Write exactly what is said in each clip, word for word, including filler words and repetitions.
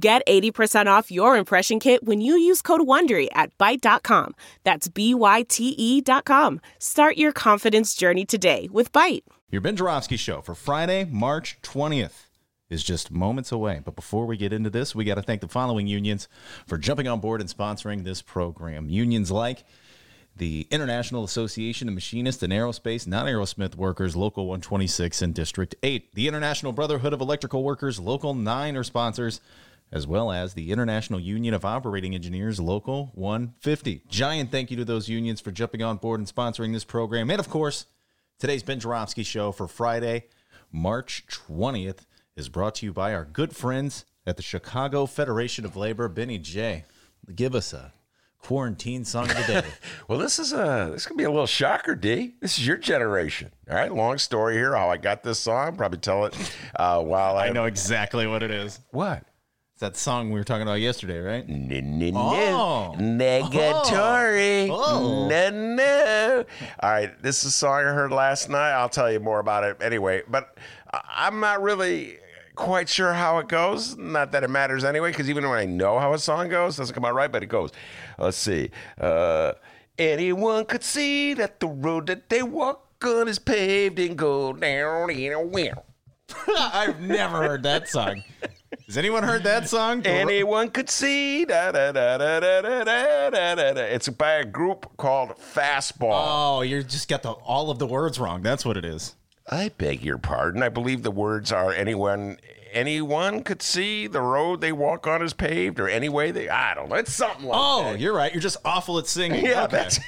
Get eighty percent off your impression kit when you use code WONDERY at Byte dot com. That's B Y T E dot com. Start your confidence journey today with Byte. Your Ben Jarofsky Show for Friday, March twentieth is just moments away. But before we get into this, we got to thank the following unions for jumping on board and sponsoring this program. Unions like the International Association of Machinists and Aerospace, Non-Aerosmith Workers, Local one twenty-six and District eight. The International Brotherhood of Electrical Workers, Local nine are sponsors, as well as the International Union of Operating Engineers, Local one fifty. Giant thank you to those unions for jumping on board and sponsoring this program. And, of course, today's Ben Jarofsky Show for Friday, March twentieth, is brought to you by our good friends at the Chicago Federation of Labor. Benny J, give us a quarantine song of the day. Well, this is a this could be a little shocker, D. This is your generation. All right, long story here. How I got this song, probably tell it uh, while I I know exactly what it is. What? It's that song we were talking about yesterday, right? No, no, no. Oh. Negatory. Oh. No, no. All right, this is a song I heard last night. I'll tell you more about it anyway. But I'm not really quite sure how it goes. Not that it matters anyway, because even when I know how a song goes, it doesn't come out right, but it goes. Let's see. Uh, anyone could see that the road that they walk on is paved and go down in a wheel. I've never heard that song. Has anyone heard that song? Anyone could see. Da, da, da, da, da, da, da, da, da. It's by a group called Fastball. Oh, you just got the, all of the words wrong. That's what it is. I beg your pardon. I believe the words are anyone anyone could see the road they walk on is paved, or any way they, I don't know. It's something like oh, that. Oh, you're right. You're just awful at singing. Yeah, okay. That's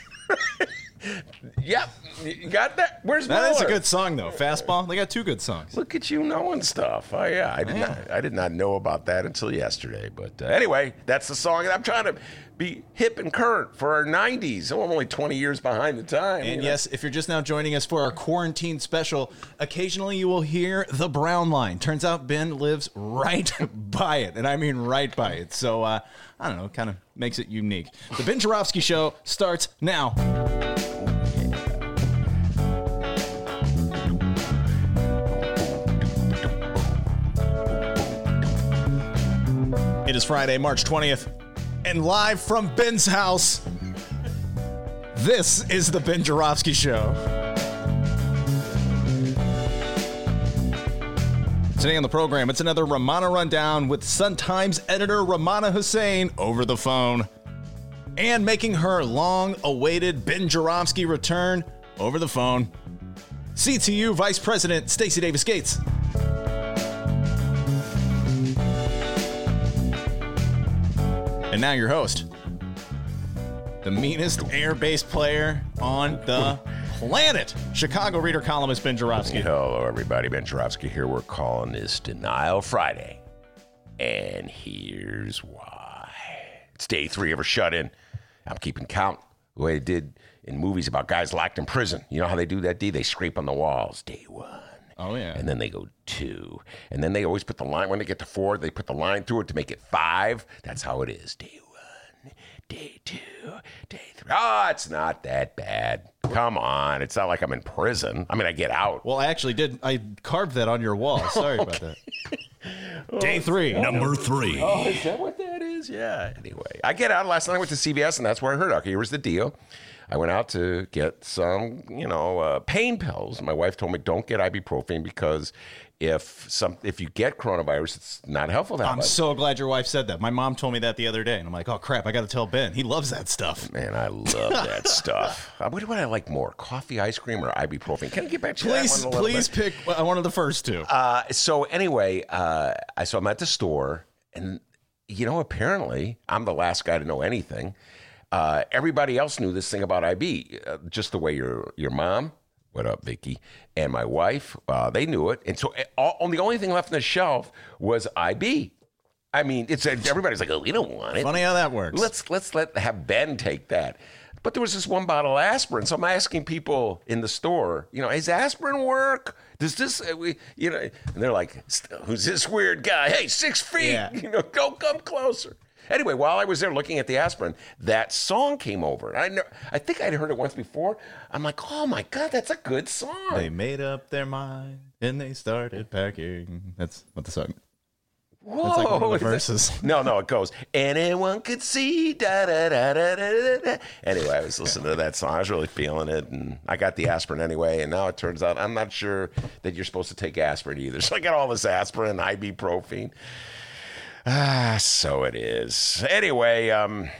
Yep. You got that? Where's Miller? That is a good song, though. Fastball. They got two good songs. Look at you knowing stuff. Oh, yeah. I did, yeah. Not, I did not know about that until yesterday. But uh, anyway, that's the song. And I'm trying to be hip and current for our nineties. Oh, I'm only twenty years behind the time. And, you know? Yes, if you're just now joining us for our quarantine special, occasionally you will hear the Brown Line. Turns out Ben lives right by it, and I mean right by it. So, uh, I don't know, kind of makes it unique. The Ben Jarofsky Show starts now. It is Friday, March twentieth. And live from Ben's house, this is the Ben Jarofsky Show. Today on the program, it's another Ramana Rundown with Sun-Times editor Ramana Hussain over the phone. And making her long-awaited Ben Jarofsky return over the phone, C T U Vice President Stacey Davis Gates. And now your host, the meanest air-bass player on the planet, Chicago Reader columnist Ben Jarofsky. Hello, everybody. Ben Jarofsky here. We're calling this Denial Friday, and here's why. It's day three of a shut-in. I'm keeping count the way they did in movies about guys locked in prison. You know how they do that, D? They scrape on the walls. Day one. Oh, yeah. And then they go two. And then they always put the line, when they get to four, they put the line through it to make it five. That's how it is. Day one, day two, day three. Oh, it's not that bad. Come on. It's not like I'm in prison. I mean, I get out. Well, I actually did. I carved that on your wall. Sorry okay. about that. Day three. Oh, number three. Oh, is that what that is? Yeah. Anyway, I get out. Last night I went to C V S, and that's where I heard, okay, here's the deal. I went out to get some, you know, uh, pain pills. My wife told me, don't get ibuprofen because if some if you get coronavirus, it's not helpful to have. I'm so glad your wife said that. My mom told me that the other day, and I'm like, oh, crap, I got to tell Ben. He loves that stuff. Man, I love that stuff. Uh, what do I like more, coffee, ice cream, or ibuprofen? Can I get back to please, that one a little Please bit? Pick one of the first two. Uh, so anyway, uh, I so I'm at the store, and, you know, apparently I'm the last guy to know anything. Uh, everybody else knew this thing about I B, uh, just the way your your mom, what up, Vicky, and my wife, uh, they knew it. And so it, all, the only thing left on the shelf was I B. I mean, it's everybody's like, oh, we don't want it. Funny how that works. Let's let's let have Ben take that. But there was this one bottle of aspirin. So I'm asking people in the store, you know, is aspirin work? Does this, uh, we, you know, and they're like, who's this weird guy? Hey, six feet, yeah. you know, go come closer. Anyway, while I was there looking at the aspirin, that song came over. I know, I think I'd heard it once before. I'm like, oh my God, that's a good song. They made up their mind and they started packing. That's what the song. Whoa! That's like one of the verses. That, no, no, it goes. Anyone could see da da da da da da. Anyway, I was listening to that song. I was really feeling it, and I got the aspirin anyway. And now it turns out I'm not sure that you're supposed to take aspirin either. So I got all this aspirin, ibuprofen. Ah, so it is. Anyway, um,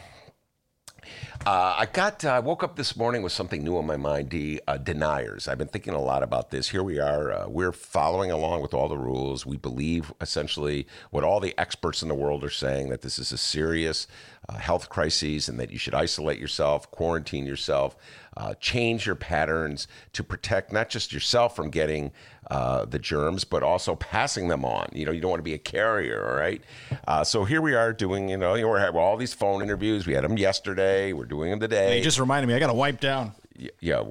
uh, I got. I uh, woke up this morning with something new on my mind. D uh, deniers. I've been thinking a lot about this. Here we are. Uh, we're following along with all the rules. We believe essentially what all the experts in the world are saying, that this is a serious uh, health crisis and that you should isolate yourself, quarantine yourself, uh, change your patterns to protect not just yourself from getting Uh, the germs, but also passing them on. You know, you don't want to be a carrier, all right? Uh, so here we are doing, you know, we have all these phone interviews. We had them yesterday. We're doing them today. They just reminded me, I got to wipe down. Yeah.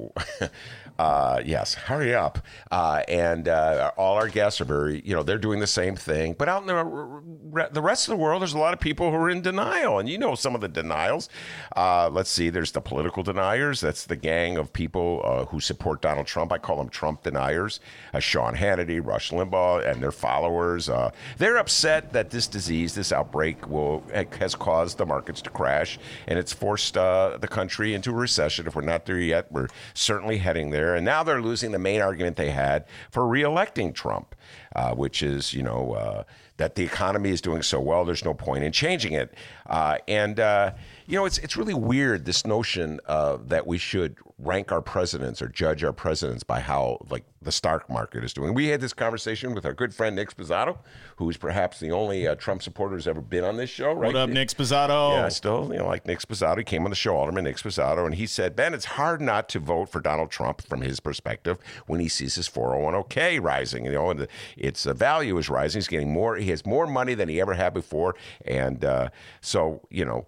Uh, yes. Hurry up. Uh, and uh, all our guests are very, you know, they're doing the same thing. But out in the, the rest of the world, there's a lot of people who are in denial. And you know some of the denials. Uh, let's see. There's the political deniers. That's the gang of people uh, who support Donald Trump. I call them Trump deniers. Uh, Sean Hannity, Rush Limbaugh, and their followers. Uh, they're upset that this disease, this outbreak, will has caused the markets to crash. And it's forced uh, the country into a recession. If we're not there yet, we're certainly heading there. And now they're losing the main argument they had for reelecting Trump, uh, which is, you know, uh, that the economy is doing so well, there's no point in changing it. Uh, and, uh, you know, it's it's really weird, this notion uh, that we should rank our presidents or judge our presidents by how, like, the stock market is doing. We had this conversation with our good friend Nick Spazzato, who is perhaps the only uh, Trump supporter who's ever been on this show. Right? What up, Nick Spazzato? Yeah, I still you know, like Nick Spazzato. He came on the show, Alderman Nick Spazzato, and he said, Ben, it's hard not to vote for Donald Trump from his perspective when he sees his four oh one k rising. You know, and the, its uh, value is rising. He's getting more. He has more money than he ever had before. And uh, so, you know,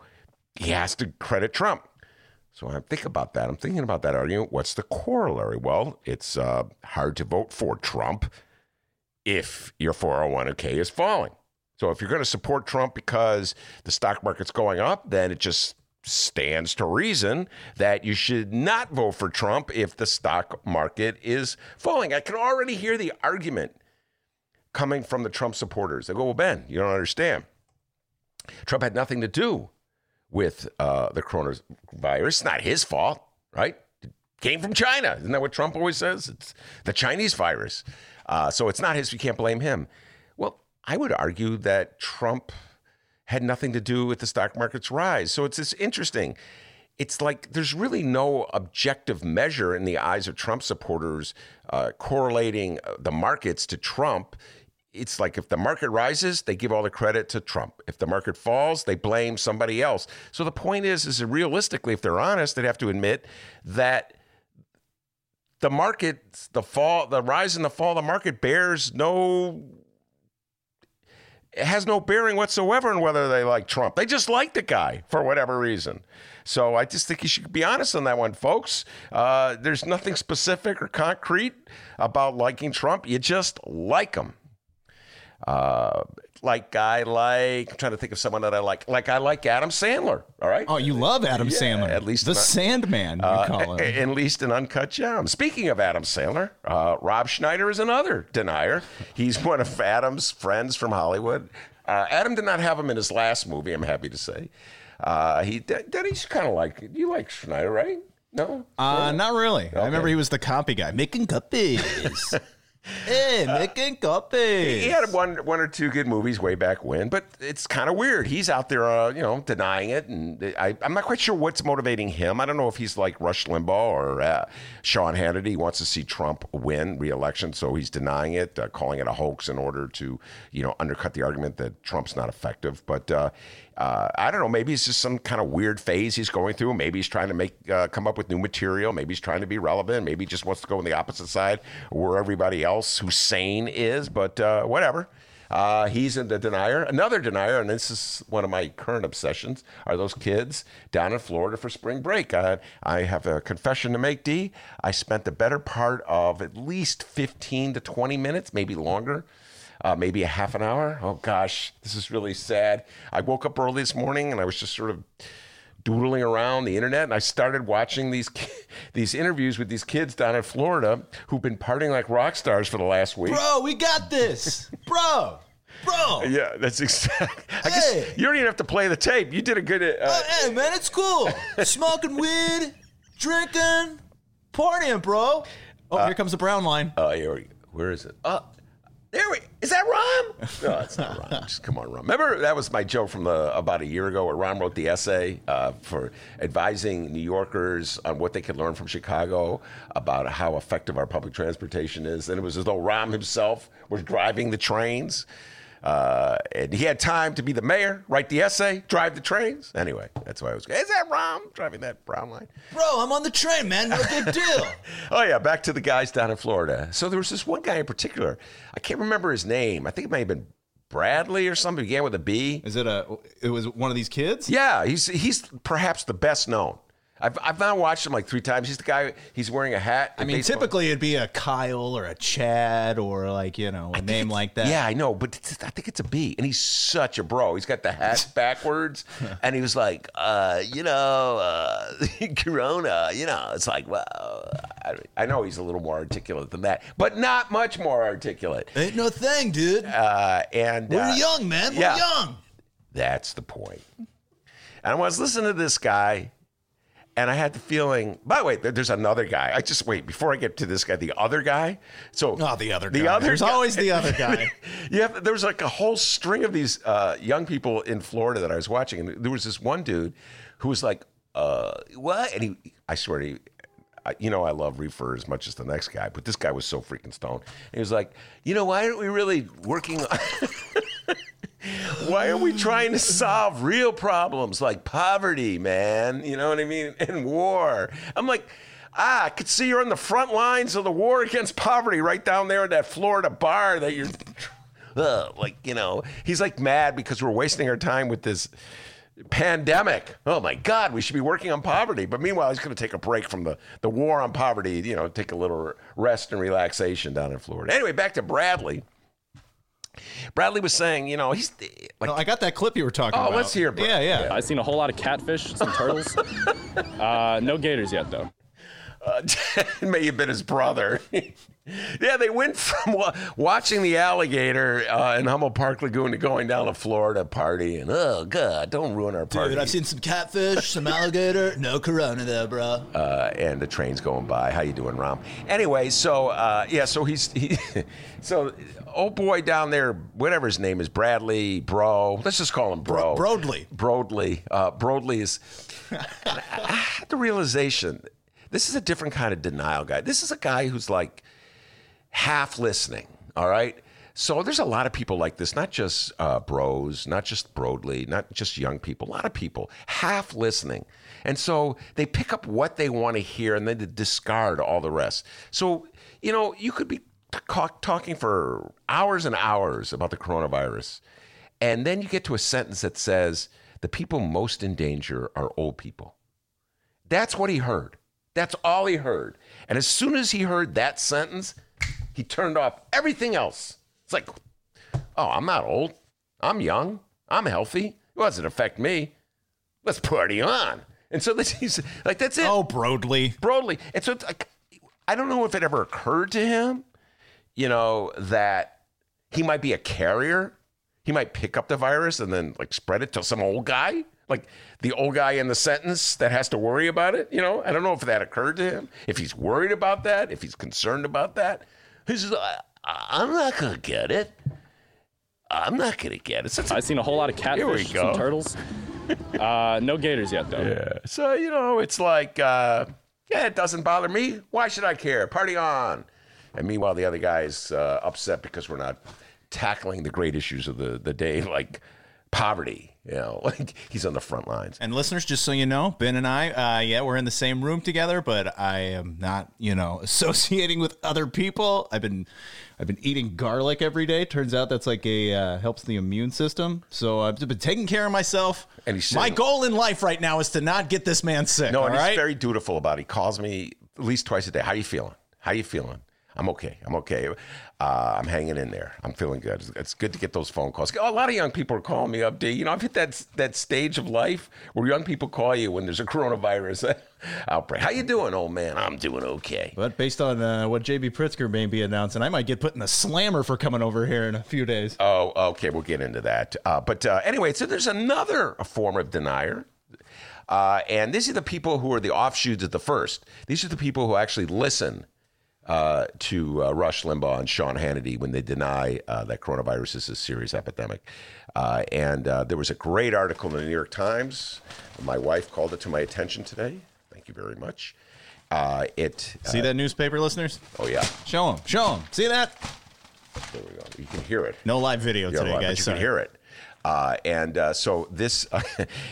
he has to credit Trump. So I think about that. I'm thinking about that argument. What's the corollary? Well, it's uh, hard to vote for Trump if your four oh one k is falling. So if you're going to support Trump because the stock market's going up, then it just stands to reason that you should not vote for Trump if the stock market is falling. I can already hear the argument coming from the Trump supporters. They go, well, Ben, you don't understand. Trump had nothing to do with uh, the coronavirus. It's not his fault, right? It came from China. Isn't that what Trump always says? It's the Chinese virus. Uh, so it's not his, you can't blame him. Well, I would argue that Trump had nothing to do with the stock market's rise. So it's this interesting. It's like there's really no objective measure in the eyes of Trump supporters uh, correlating the markets to Trump. It's like if the market rises, they give all the credit to Trump. If the market falls, they blame somebody else. So the point is, is realistically, if they're honest, they'd have to admit that the market, the fall, the rise and the fall, the market bears no, it has no bearing whatsoever on whether they like Trump. They just like the guy for whatever reason. So I just think you should be honest on that one, folks. Uh, there's nothing specific or concrete about liking Trump. You just like him. Uh, like I like, I'm trying to think of someone that I like. Like I like Adam Sandler. All right. Oh, you love Adam yeah, Sandler. At least the Sandman. Uh, you call him. At least an Uncut Gem. Speaking of Adam Sandler, uh, Rob Schneider is another denier. He's one of Adam's friends from Hollywood. Uh, Adam did not have him in his last movie. I'm happy to say. Uh, he that he's kind of like you like Schneider, right? No. Uh, no? Not really. Okay. I remember he was the copy guy making copies. Hey, making copies. Uh, he had one, one or two good movies way back when, but it's kind of weird. He's out there, uh, you know, denying it, and I, I'm not quite sure what's motivating him. I don't know if he's like Rush Limbaugh or uh, Sean Hannity. He wants to see Trump win re-election, so he's denying it, uh, calling it a hoax in order to, you know, undercut the argument that Trump's not effective. But uh, uh, I don't know. Maybe it's just some kind of weird phase he's going through. Maybe he's trying to make uh, come up with new material. Maybe he's trying to be relevant. Maybe he just wants to go on the opposite side where everybody else. Else who's sane is, but uh, whatever. Uh, he's in the denier. Another denier, and this is one of my current obsessions, are those kids down in Florida for spring break. I, I have a confession to make, D. I spent the better part of at least fifteen to twenty minutes, maybe longer, Uh, maybe a half an hour. Oh, gosh, this is really sad. I woke up early this morning, and I was just sort of doodling around the internet, and I started watching these these interviews with these kids down in Florida who've been partying like rock stars for the last week. Bro, we got this. Bro. Bro. Yeah, that's exactly. I hey. guess you don't even have to play the tape. You did a good... Uh, uh, hey, man, it's cool. Smoking weed, drinking, partying, bro. Oh, uh, here comes the brown line. Oh, uh, here we go. Where is it? Uh There we is that Ron? No, it's not Ron. Just come on, Ron. Remember that was my joke from the, about a year ago, where Ron wrote the essay uh, for advising New Yorkers on what they could learn from Chicago about how effective our public transportation is, and it was as though Ron himself was driving the trains, uh, and he had time to be the mayor, write the essay, drive the trains. Anyway, that's why I was. Is that Ron driving that brown line? Bro, I'm on the train, man. No big deal. Oh yeah, back to the guys down in Florida. So there was this one guy in particular. I can't remember his name. I think it may have been Bradley or something. It began with a B. Is it a? It was one of these kids. Yeah, he's he's perhaps the best known. I've I've now watched him like three times. He's the guy. He's wearing a hat. I mean, baseball. Typically it'd be a Kyle or a Chad or like you know a I name like that. Yeah, I know, but it's, I think it's a B. And he's such a bro. He's got the hat backwards, and he was like, uh, you know, uh, Corona. You know, it's like, well, I, I know he's a little more articulate than that, but not much more articulate. Ain't no thing, dude. Uh, and we're uh, young, man. We're yeah, young. That's the point. And I was listening to this guy. And I had the feeling, by the way, there's another guy. I just, wait, before I get to this guy, the other guy. So oh, the other the guy. Other there's guy. Always the other guy. You have, there was like a whole string of these uh, young people in Florida that I was watching. And there was this one dude who was like, uh, what? And he, I swear to you, I, you know, I love reefer as much as the next guy, but this guy was so freaking stoned. And he was like, you know, why aren't we really working on... Why are we trying to solve real problems like poverty, man? You know what I mean? And war. I'm like, ah, I could see you're on the front lines of the war against poverty right down there in that Florida bar that you're, uh, like, you know. He's like mad because we're wasting our time with this pandemic. Oh, my God, we should be working on poverty. But meanwhile, he's going to take a break from the, the war on poverty, you know, take a little rest and relaxation down in Florida. Anyway, back to Bradley. Bradley was saying, you know, he's... Like, no, I got that clip you were talking oh, about. Oh, let's hear it, bro. Yeah, yeah, yeah. I've seen a whole lot of catfish, some turtles. uh, no gators yet, though. Uh, it may have been his brother. Yeah, they went from wa- watching the alligator uh, in Humboldt Park Lagoon to going down to Florida party. And, oh, God, don't ruin our party. Dude, I've seen some catfish, some alligator. No Corona, though, bro. Uh, and the train's going by. How you doing, Rom? Anyway, so, uh, yeah, so he's... He, so... Old boy down there, whatever his name is, Bradley, bro. Let's just call him bro. Broadley. Broadley. Uh, Broadley is... I had the realization, this is a different kind of denial guy. This is a guy who's like half listening, all right? So there's a lot of people like this, not just uh, bros, not just Broadley, not just young people, a lot of people half listening. And so they pick up what they want to hear and then they discard all the rest. So, you know, you could be talking for hours and hours about the coronavirus. And then you get to a sentence that says, the people most in danger are old people. That's what he heard. That's all he heard. And as soon as he heard that sentence, he turned off everything else. It's like, oh, I'm not old. I'm young. I'm healthy. It doesn't affect me. Let's party on. And so this, he's like, that's it. Oh, Broadley. Broadley. And so it's like, I don't know if it ever occurred to him, you know, that he might be a carrier. He might pick up the virus and then like spread it to some old guy, like the old guy in the sentence that has to worry about it. You know, I don't know if that occurred to him, if he's worried about that, if he's concerned about that. He's just, I, I'm not going to get it. I'm not going to get it. Since I've seen a whole lot of catfish, some turtles. uh, no gators yet, though. Yeah. So, you know, it's like, uh, yeah, it doesn't bother me. Why should I care? Party on. And meanwhile, the other guy is uh, upset because we're not tackling the great issues of the, the day, like poverty. You know, like he's on the front lines. And listeners, just so you know, Ben and I, uh, yeah, we're in the same room together, but I am not, you know, associating with other people. I've been, I've been eating garlic every day. Turns out that's like a uh, helps the immune system. So I've been taking care of myself. And he's my goal in life right now is to not get this man sick. No, and he's right? very dutiful about it. He calls me at least twice a day. How you feeling? How you feeling? I'm okay. I'm okay. Uh, I'm hanging in there. I'm feeling good. It's, it's good to get those phone calls. Oh, a lot of young people are calling me up, D. You know, I've hit that that stage of life where young people call you when there's a coronavirus outbreak. How you doing, old man? I'm doing okay. But based on uh, what J B Pritzker may be announcing, I might get put in the slammer for coming over here in a few days. Oh, okay. We'll get into that. Uh, but uh, anyway, so there's another form of denier. Uh, and these are the people who are the offshoots of the first. These are the people who actually listen Uh, to uh, Rush Limbaugh and Sean Hannity when they deny uh, that coronavirus is a serious epidemic. Uh, and uh, there was a great article in the New York Times. My wife called it to my attention today. Thank you very much. Uh, it uh, See that newspaper, listeners? Oh, yeah. Show them. Show them. See that? There we go. You can hear it. No live video today, live, guys. You sorry. Can hear it. Uh, and uh, so this, uh,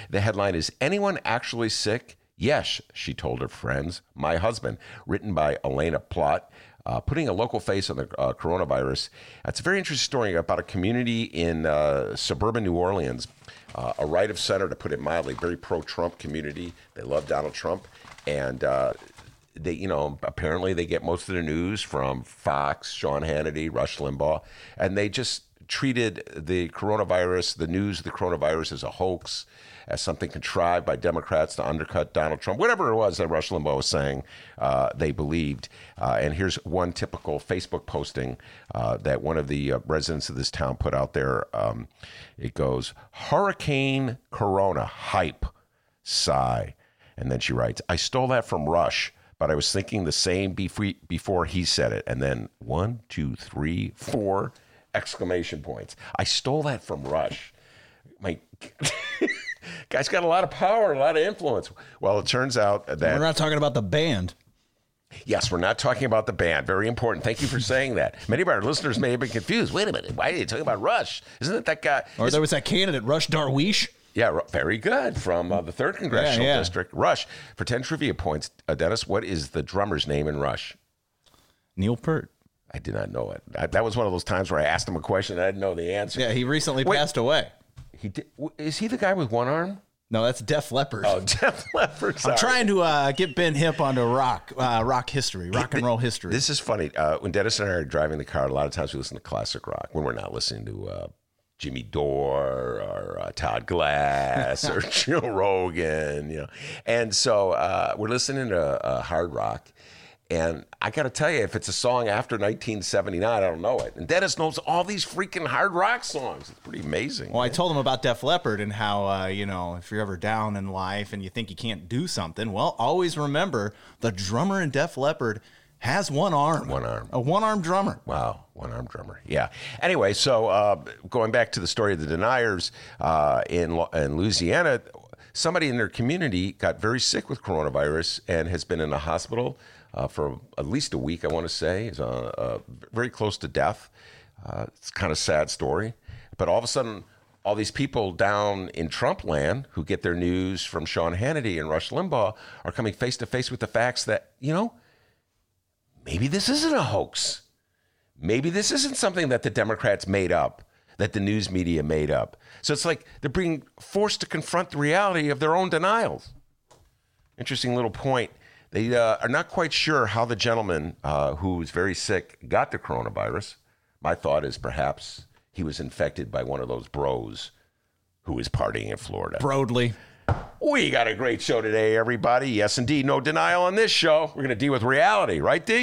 the headline is, Anyone Actually Sick? Yes, she told her friends, my husband, written by Elena Plott, uh, putting a local face on the uh, coronavirus. It's a very interesting story about a community in uh, suburban New Orleans, uh, a right of center, to put it mildly, very pro-Trump community. They love Donald Trump. And uh, they, you know, apparently they get most of their news from Fox, Sean Hannity, Rush Limbaugh. And they just treated the coronavirus, the news of the coronavirus, as a hoax, as something contrived by Democrats to undercut Donald Trump. Whatever it was that Rush Limbaugh was saying, uh, they believed. Uh, and here's one typical Facebook posting uh, that one of the uh, residents of this town put out there. Um, it goes, Hurricane Corona hype, sigh. And then she writes, I stole that from Rush, but I was thinking the same before he said it. And then one, two, three, four exclamation points. I stole that from Rush. My guy's got a lot of power, a lot of influence. Well, it turns out that... We're not talking about the band. Yes, we're not talking about the band. Very important. Thank you for saying that. Many of our listeners may have been confused. Wait a minute. Why are you talking about Rush? Isn't it that guy... Or there was that candidate, Rush Darwish. Yeah, very good. From uh, the third Congressional yeah, yeah. District. Rush. For ten trivia points, uh, Dennis, what is the drummer's name in Rush? Neil Peart. I did not know it. I, that was one of those times where I asked him a question and I didn't know the answer. Yeah, he recently Wait. passed away. He did, is he the guy with one arm? No, that's Def Leppard. Oh, Def Leppard. Sorry. I'm trying to uh, get Ben hip onto rock, uh, rock history, rock and roll history. This is funny. Uh, when Dennis and I are driving the car, a lot of times we listen to classic rock when we're not listening to uh, Jimmy Dore or uh, Todd Glass or Joe Rogan, you know. And so uh, we're listening to uh, hard rock. And I got to tell you, if it's a song after nineteen seventy-nine, I don't know it. And Dennis knows all these freaking hard rock songs. It's pretty amazing. Well, man. I told him about Def Leppard and how, uh, you know, if you're ever down in life and you think you can't do something, well, always remember the drummer in Def Leppard has one arm. One arm. A one-armed drummer. Wow. One-armed drummer. Yeah. Anyway, so uh, going back to the story of the deniers uh, in in Louisiana, somebody in their community got very sick with coronavirus and has been in a hospital Uh, for at least a week, I want to say, is uh, uh, very close to death. Uh, it's kind of sad story. But all of a sudden, all these people down in Trump land who get their news from Sean Hannity and Rush Limbaugh are coming face to face with the facts that, you know, maybe this isn't a hoax. Maybe this isn't something that the Democrats made up, that the news media made up. So it's like they're being forced to confront the reality of their own denials. Interesting little point. They uh, are not quite sure how the gentleman uh, who was very sick got the coronavirus. My thought is perhaps he was infected by one of those bros who is partying in Florida. Broadly. We got a great show today, everybody. Yes, indeed. No denial on this show. We're going to deal with reality. Right, D?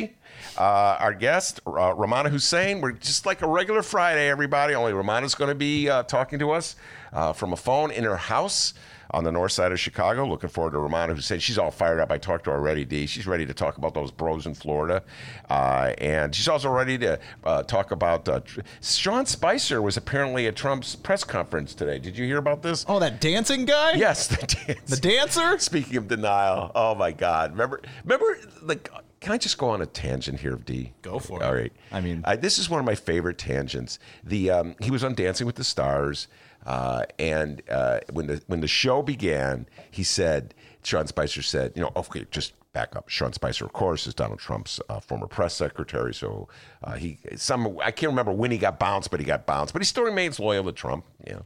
Uh, our guest, uh, Ramana Hussain. We're just like a regular Friday, everybody. Only Ramana's going to be uh, talking to us uh, from a phone in her house on the north side of Chicago. Looking forward to Ramana, who said she's all fired up. I talked to her already, D. She's ready to talk about those bros in Florida. Uh, and she's also ready to uh, talk about... Uh, Sean Spicer was apparently at Trump's press conference today. Did you hear about this? Oh, that dancing guy? Yes, the dancer. The dancer? Speaking of denial, oh, my God. Remember, remember like... Can I just go on a tangent here, D? Go for it. All right. I mean... Uh, this is one of my favorite tangents. The um, he was on Dancing with the Stars. Uh, and uh, when the when the show began, he said, Sean Spicer said, you know, okay, just back up. Sean Spicer, of course, is Donald Trump's uh, former press secretary. So uh, he some I can't remember when he got bounced, but he got bounced. But he still remains loyal to Trump. Yeah,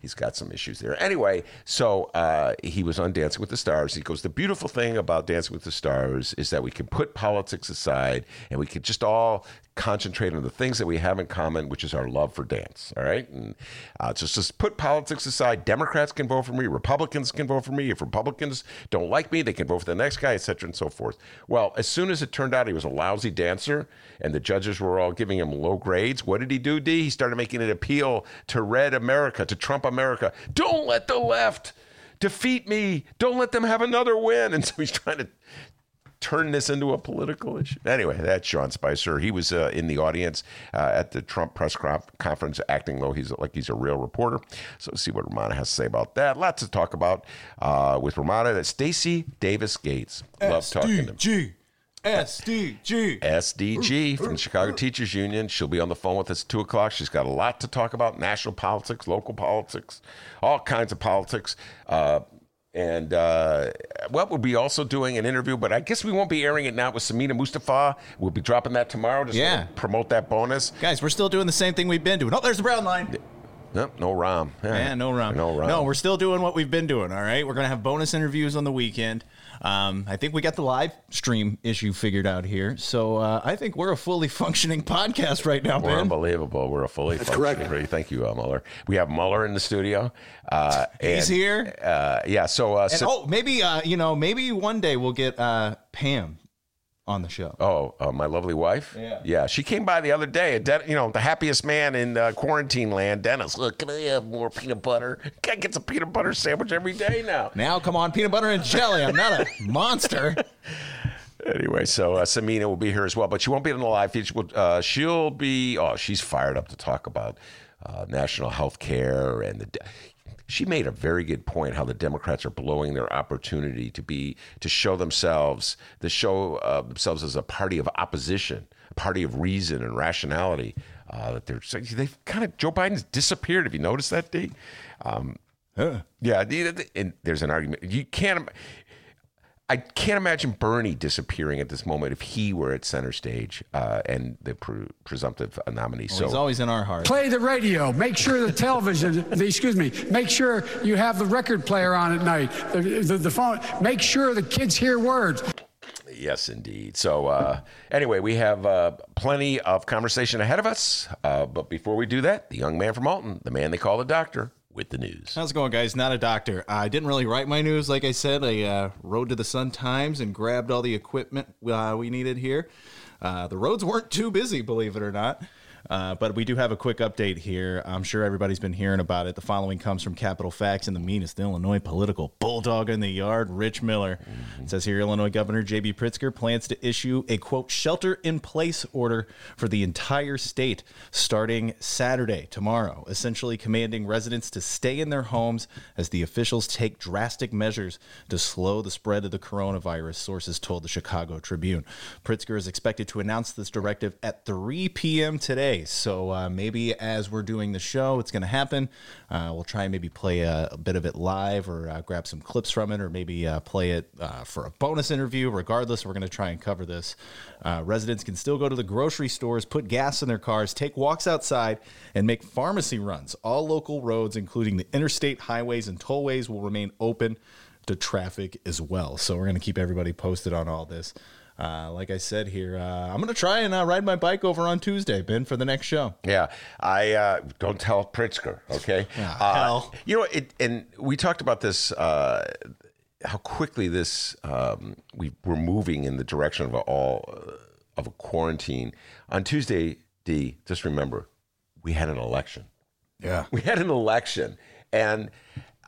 he's got some issues there. Anyway, so uh, he was on Dancing with the Stars. He goes, the beautiful thing about Dancing with the Stars is that we can put politics aside and we can just all concentrate on the things that we have in common, which is our love for dance. All right. And uh, just, just put politics aside. Democrats can vote for me. Republicans can vote for me. If Republicans don't like me, they can vote for the next guy, et cetera, and so forth. Well, as soon as it turned out he was a lousy dancer and the judges were all giving him low grades, what did he do, D? He started making an appeal to Red America, to Trump America. Don't let the left defeat me. Don't let them have another win. And so he's trying to turn this into a political issue. Anyway, that's Sean Spicer. He was uh, in the audience uh, at the Trump press conference, acting though he's like he's a real reporter. So see what Romana has to say about that. Lots to talk about uh, with Romana. That's Stacey Davis Gates. Love talking to him. S D G. S D G from the Chicago Teachers Union. She'll be on the phone with us at two o'clock. She's got a lot to talk about. National politics, local politics, all kinds of politics. Uh, and uh, well, we'll be also doing an interview, but I guess we won't be airing it now, with Samina Mustafa. We'll be dropping that tomorrow. Just yeah. to promote that bonus. Guys, we're still doing the same thing we've been doing. Oh, there's the brown line. No, no Rom. Yeah, yeah no, Rom. no Rom. No, we're still doing what we've been doing, all right? We're going to have bonus interviews on the weekend. Um, I think we got the live stream issue figured out here. So uh, I think we're a fully functioning podcast right now, man. We're unbelievable. We're a fully That's functioning. Correct. Thank you, uh, Mueller. We have Mueller in the studio. Uh, He's and, here. Uh, yeah. So, uh, and, so oh, maybe uh, you know, maybe one day we'll get uh, Pam on the show. Oh, uh, my lovely wife. Yeah. Yeah. She came by the other day. You know, the happiest man in uh, quarantine land, Dennis. Look, can I have more peanut butter? I get some peanut butter sandwich every day now. Now, come on, peanut butter and jelly. I'm not a monster. Anyway, so uh, Samina will be here as well, but she won't be in the live feed. She'll, uh, she'll be, oh, she's fired up to talk about uh, national health care and the... De- She made a very good point how the Democrats are blowing their opportunity to be to show themselves, to show uh, themselves as a party of opposition, a party of reason and rationality. Uh, that they're they've kind of Joe Biden's disappeared. Have you noticed that, D? Um, huh. Yeah, and there's an argument. You can't. I can't imagine Bernie disappearing at this moment if he were at center stage uh, and the pre- presumptive nominee. Well, so he's always in our heart. Play the radio. Make sure the television. the, excuse me. Make sure you have the record player on at night. The, the, the phone. Make sure the kids hear words. Yes, indeed. So uh, anyway, we have uh, plenty of conversation ahead of us. Uh, but before we do that, the young man from Alton, the man they call the doctor, with the news. How's it going, guys? Not a doctor. I didn't really write my news. Like I said, I uh, rode to the Sun-Times and grabbed all the equipment uh, we needed here. Uh, the roads weren't too busy, believe it or not. Uh, but we do have a quick update here. I'm sure everybody's been hearing about it. The following comes from Capital Facts and the meanest Illinois political bulldog in the yard, Rich Miller. Mm-hmm. It says here, Illinois Governor J B. Pritzker plans to issue a, quote, shelter-in-place order for the entire state starting Saturday, tomorrow, essentially commanding residents to stay in their homes as the officials take drastic measures to slow the spread of the coronavirus, sources told the Chicago Tribune. Pritzker is expected to announce this directive at three p.m. today. So uh, maybe as we're doing the show, it's going to happen. Uh, we'll try and maybe play a, a bit of it live or uh, grab some clips from it or maybe uh, play it uh, for a bonus interview. Regardless, we're going to try and cover this. Uh, residents can still go to the grocery stores, put gas in their cars, take walks outside, and make pharmacy runs. All local roads, including the interstate highways and tollways, will remain open to traffic as well. So we're going to keep everybody posted on all this. Uh, like I said here, uh, I'm going to try and uh, ride my bike over on Tuesday, Ben, for the next show. Yeah, I uh, don't tell Pritzker, okay? Oh, uh, hell. You know, it, and we talked about this, uh, how quickly this um, we, we're moving in the direction of a, all uh, of a quarantine. On Tuesday, D, just remember, we had an election. Yeah. We had an election. And,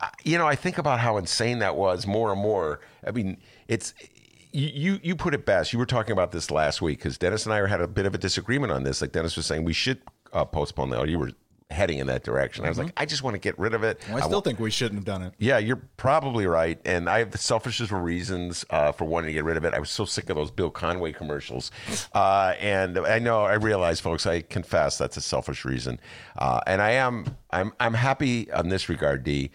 uh, you know, I think about how insane that was more and more. I mean, it's... You you put it best. You were talking about this last week because Dennis and I had a bit of a disagreement on this. Like Dennis was saying, we should uh, postpone that. You were heading in that direction. Mm-hmm. I was like, I just want to get rid of it. Well, I, I still w- think we shouldn't have done it. Yeah, you're probably right. And I have the selfishest reasons uh, for wanting to get rid of it. I was so sick of those Bill Conway commercials. Uh, and I know, I realize, folks, I confess that's a selfish reason. Uh, and I am, I'm, I'm happy on this regard, D.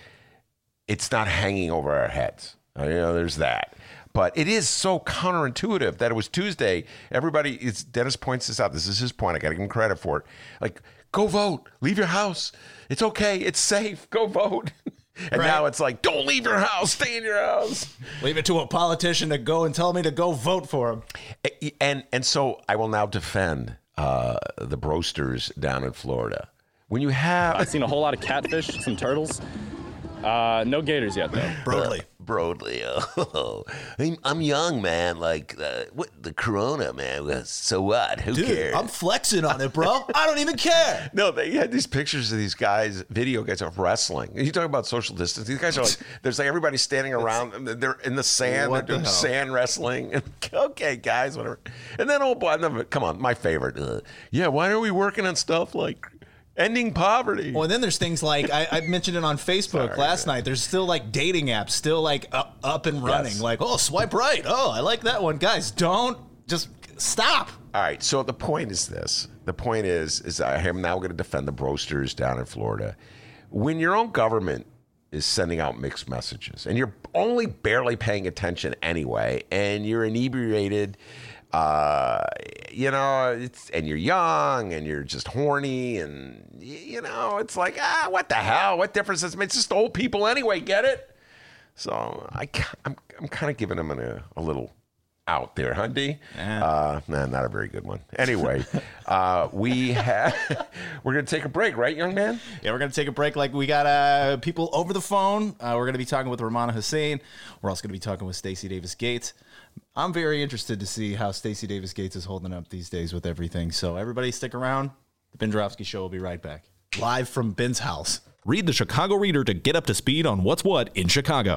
It's not hanging over our heads. You know, there's that. But it is so counterintuitive that it was Tuesday. Everybody, it's, Dennis points this out. This is his point. I got to give him credit for it. Like, go vote. Leave your house. It's okay. It's safe. Go vote. And right. Now it's like, don't leave your house. Stay in your house. Leave it to a politician to go and tell me to go vote for him. And and so I will now defend uh, the Broasters down in Florida. When you have... I've seen a whole lot of catfish, some turtles. Uh, no gators yet, though. Broadly. Uh, broadly. Oh. I'm, I'm young, man. Like, uh, what the corona, man. So what? Who Dude, cares? I'm flexing on it, bro. I don't even care. No, they had these pictures of these guys, video guys of wrestling. You talking about social distance. These guys are like, there's like everybody standing around. It's, they're in the sand. They're doing the sand wrestling. Okay, guys, whatever. And then, oh, boy, never, come on, my favorite. Uh, yeah, why are we working on stuff like... ending poverty. Well, and then there's things like, I, I mentioned it on Facebook Sorry, last man. night. There's still like dating apps, still like up, up and running. Yes. Like, oh, swipe right. Oh, I like that one. Guys, don't just stop. All right. So the point is this. The point is, is I am now going to defend the Broasters down in Florida. When your own government is sending out mixed messages and you're only barely paying attention anyway, and you're inebriated, Uh, you know, it's, and you're young and you're just horny and, you know, it's like, ah, what the hell? What difference does it make? It's just old people anyway, get it? So I, I'm I'm kind of giving them an, a, a little out there, huh, D? Yeah. Uh, nah, not a very good one. Anyway, uh, we have, we're going to take a break, right, young man? Yeah, we're going to take a break. Like, we got uh, people over the phone. Uh, we're going to be talking with Ramana Hussain. We're also going to be talking with Stacey Davis Gates. I'm very interested to see how Stacey Davis Gates is holding up these days with everything. So everybody stick around. The Ben Jarofsky Show will be right back. Live from Ben's house. Read the Chicago Reader to get up to speed on what's what in Chicago.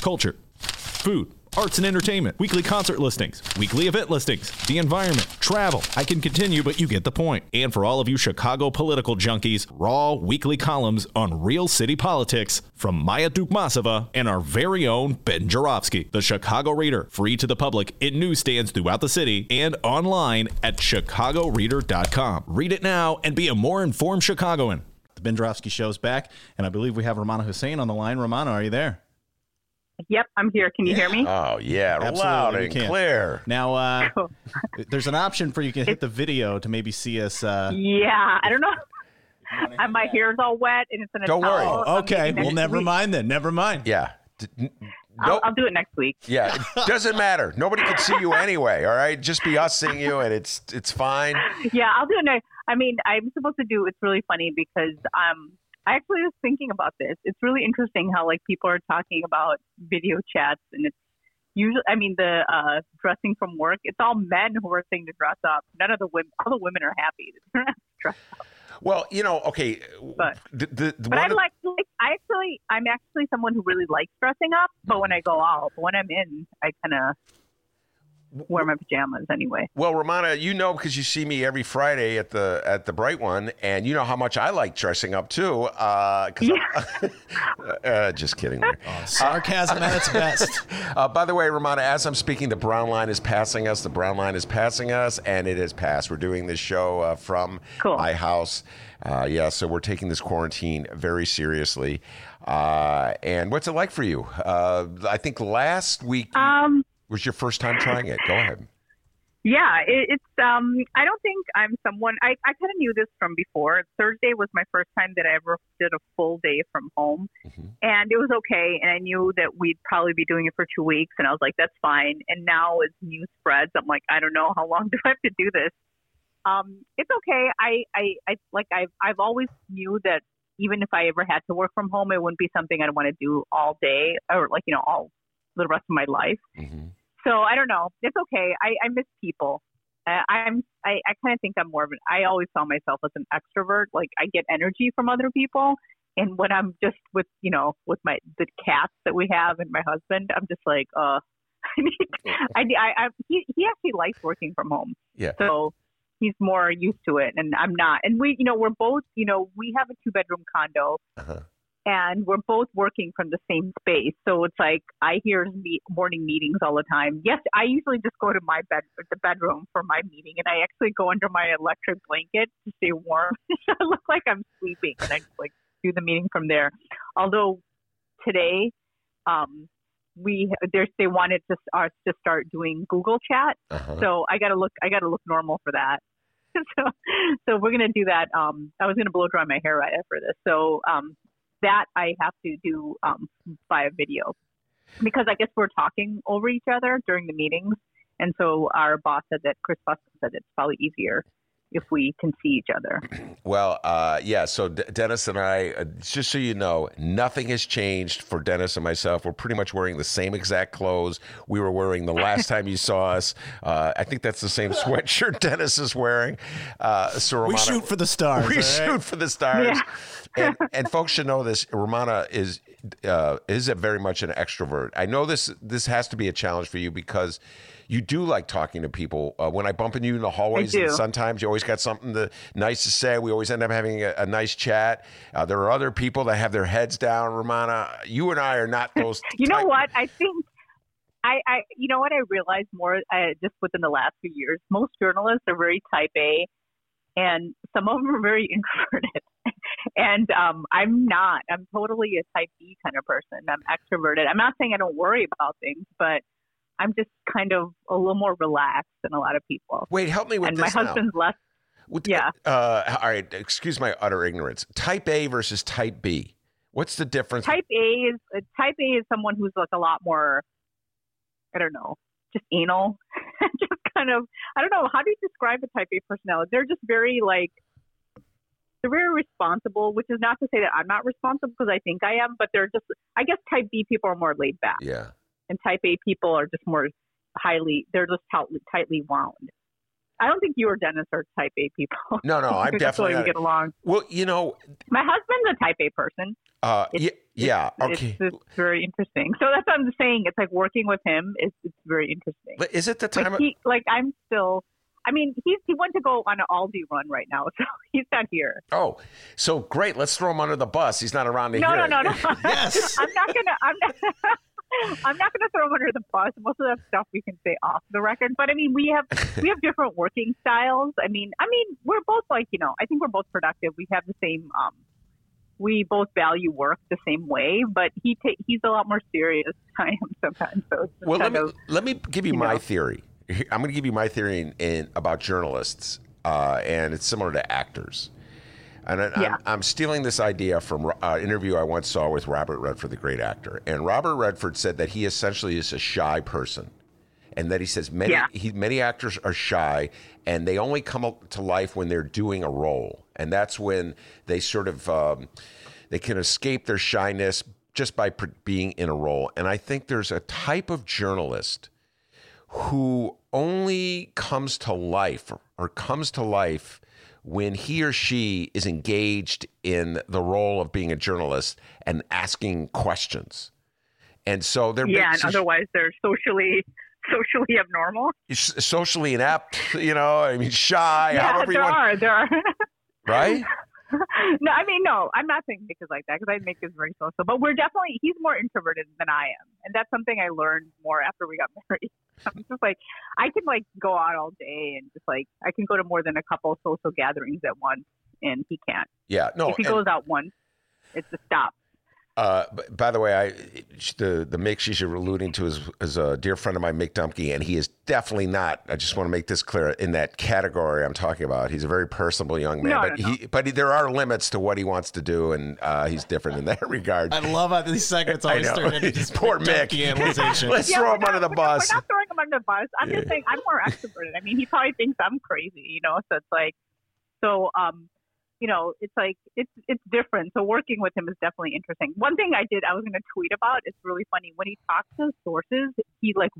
Culture, food, arts and entertainment, weekly concert listings, weekly event listings, the environment, travel. I can continue, but you get the point. And for all of you Chicago political junkies, raw weekly columns on real city politics from Maya Dukmasova and our very own Ben Jarofsky. The Chicago Reader, free to the public in newsstands throughout the city and online at chicago reader dot com. Read it now and be a more informed Chicagoan. The Ben Jarofsky Show is back, and I believe we have Ramana Hussain on the line. Ramana, are you there? Yep, I'm here. Can you yeah. hear me? Oh, yeah. Absolutely. Loud and clear. Now, uh, cool. There's an option for you can hit it's, the video to maybe see us. Uh, yeah, I don't know. Uh, my hair's all wet and it's an Don't worry. Oh, okay. Well, never week. mind then. Never mind. Yeah. Nope. I'll, I'll do it next week. Yeah. It doesn't matter. Nobody can see you anyway. All right. Just be us seeing you and it's it's fine. Yeah, I'll do it next. I mean, I'm supposed to do, it's really funny because um. I actually was thinking about this. It's really interesting how like people are talking about video chats, and it's usually, I mean, the uh, dressing from work. It's all men who are saying to dress up. None of the women, all the women are happy to dress up. Well, you know, okay. But, the, the, the but I like, like, I actually, I'm actually someone who really likes dressing up. But when I go out, when I'm in, I kind of wear my pajamas anyway. Well, Ramana, you know, because you see me every Friday at the at the Bright One, and you know how much I like dressing up too. Uh, yeah. uh just kidding. Oh, sarcasm uh, at its best. Uh, by the way, Ramana, as I'm speaking, the brown line is passing us. The brown line is passing us, and it has passed. We're doing this show uh, from cool. my house. Uh, yeah, so we're taking this quarantine very seriously. Uh, and what's it like for you? Uh, I think last week. Um. Was your first time trying it? Go ahead. Yeah, it, it's. Um, I don't think I'm someone. I, I kind of knew this from before. Thursday was my first time that I ever did a full day from home, mm-hmm. and it was okay. And I knew that we'd probably be doing it for two weeks, and I was like, "That's fine." And now, as news spreads, I'm like, "I don't know how long do I have to do this?" Um, it's okay. I, I, I like. I've I've always knew that even if I ever had to work from home, it wouldn't be something I'd want to do all day or like you know all the rest of my life. Mm-hmm. So I don't know. It's okay. I, I miss people. Uh, I'm. I, I kind of think I'm more of an. I always saw myself as an extrovert. Like I get energy from other people, and when I'm just with you know with my the cats that we have and my husband, I'm just like, uh, I need. I, I, I he he actually likes working from home. Yeah. So he's more used to it and I'm not. And we, you know, we're both, you know, we have a two bedroom condo uh-huh. and we're both working from the same space. So it's like, I hear meet, morning meetings all the time. Yes. I usually just go to my bed, the bedroom for my meeting. And I actually go under my electric blanket to stay warm. I look like I'm sleeping and I just like do the meeting from there. Although today, um, we they wanted to us to start doing Google Chat, uh-huh. so I gotta look I gotta look normal for that. so so we're gonna do that. Um, I was gonna blow dry my hair right after this, so um, that I have to do um by video because I guess we're talking over each other during the meetings, and so our boss said that Chris Busk said it's probably easier if we can see each other. Well, uh, yeah, so D- Dennis and I, uh, just so you know, nothing has changed for Dennis and myself. We're pretty much wearing the same exact clothes we were wearing the last time you saw us. Uh, I think that's the same sweatshirt Dennis is wearing. Uh, so Romana, we shoot for the stars. We right? shoot for the stars. Yeah. and, and folks should know this. Romana is uh, is a very much an extrovert. I know this this has to be a challenge for you because you do like talking to people. Uh, when I bump into you in the hallways, and sometimes you always got something to, nice to say. We always end up having a, a nice chat. Uh, there are other people that have their heads down. Romana, you and I are not those. you type- know what? I think I, I. You know what? I realized more uh, just within the last few years. Most journalists are very type A, and some of them are very introverted. And um, I'm not. I'm totally a type B kind of person. I'm extroverted. I'm not saying I don't worry about things, but I'm just kind of a little more relaxed than a lot of people. Wait, help me with and this. And my husband's now. less. With, yeah. Uh, all right. Excuse my utter ignorance. Type A versus Type B. What's the difference? Type A is uh, Type A is someone who's like a lot more, I don't know, just anal, just kind of. I don't know how do you describe a Type A personality. They're just very like. They're very responsible, which is not to say that I'm not responsible because I think I am, but they're just. I guess Type B people are more laid back. Yeah. And Type A people are just more highly, they're just tightly, tightly wound. I don't think you or Dennis are Type A people. No, no, I'm definitely not. We get along. Well, you know. My husband's a Type A person. Uh, it's, yeah, it's, okay. It's, it's very interesting. So that's what I'm saying. It's like working with him is it's very interesting. But is it the time? Like, of- he, like I'm still. I mean, he's, he went to go on an Aldi run right now, so he's not here. Oh, so great. Let's throw him under the bus. He's not around to no, hear No, no, no, no. Yes. I'm not going to. I'm not. I'm not going to throw him under the bus. Most of that stuff we can say off the record, but I mean, we have we have different working styles. I mean, I mean, we're both like you know, I think we're both productive. We have the same, um, we both value work the same way. But he ta- he's a lot more serious. I am sometimes. So well, let me of, let me give you, you my know. theory. I'm going to give you my theory in, in about journalists, uh, and it's similar to actors. And I, yeah. I'm, I'm stealing this idea from an interview I once saw with Robert Redford, the great actor. And Robert Redford said that he essentially is a shy person, and that he says many yeah. he, many actors are shy, and they only come up to life when they're doing a role, and that's when they sort of um, they can escape their shyness just by pre- being in a role. And I think there's a type of journalist who only comes to life or comes to life. when he or she is engaged in the role of being a journalist and asking questions. And so they're yeah, and otherwise they're socially socially abnormal, socially inapt, you know, I mean, shy. Yeah, however there you want. are there are right. No, I mean, no, I'm not saying Nick is like that because I make this very social, but we're definitely, he's more introverted than I am. And that's something I learned more after we got married. I'm just like, I can like go out all day and just like, I can go to more than a couple social gatherings at once and he can't. Yeah. No. If he and- goes out once, it's a stop. Uh, by the way, I, the the Mick she's alluding to is, is a dear friend of mine, Mick Dumke, and he is definitely not. I just want to make this clear in that category I'm talking about. He's a very personable young man, no, but no, he no. but he, there are limits to what he wants to do, and uh, he's different in that regard. I love how these segments always turn into just poor Mick. Let's yeah, throw him not, under the bus. We're not throwing him under the bus. I'm yeah. just saying I'm more extroverted. I mean, he probably thinks I'm crazy, you know. So it's like, so. Um, You know, it's like, it's it's different. So working with him is definitely interesting. One thing I did, I was going to tweet about, it's really funny. When he talks to sources, he like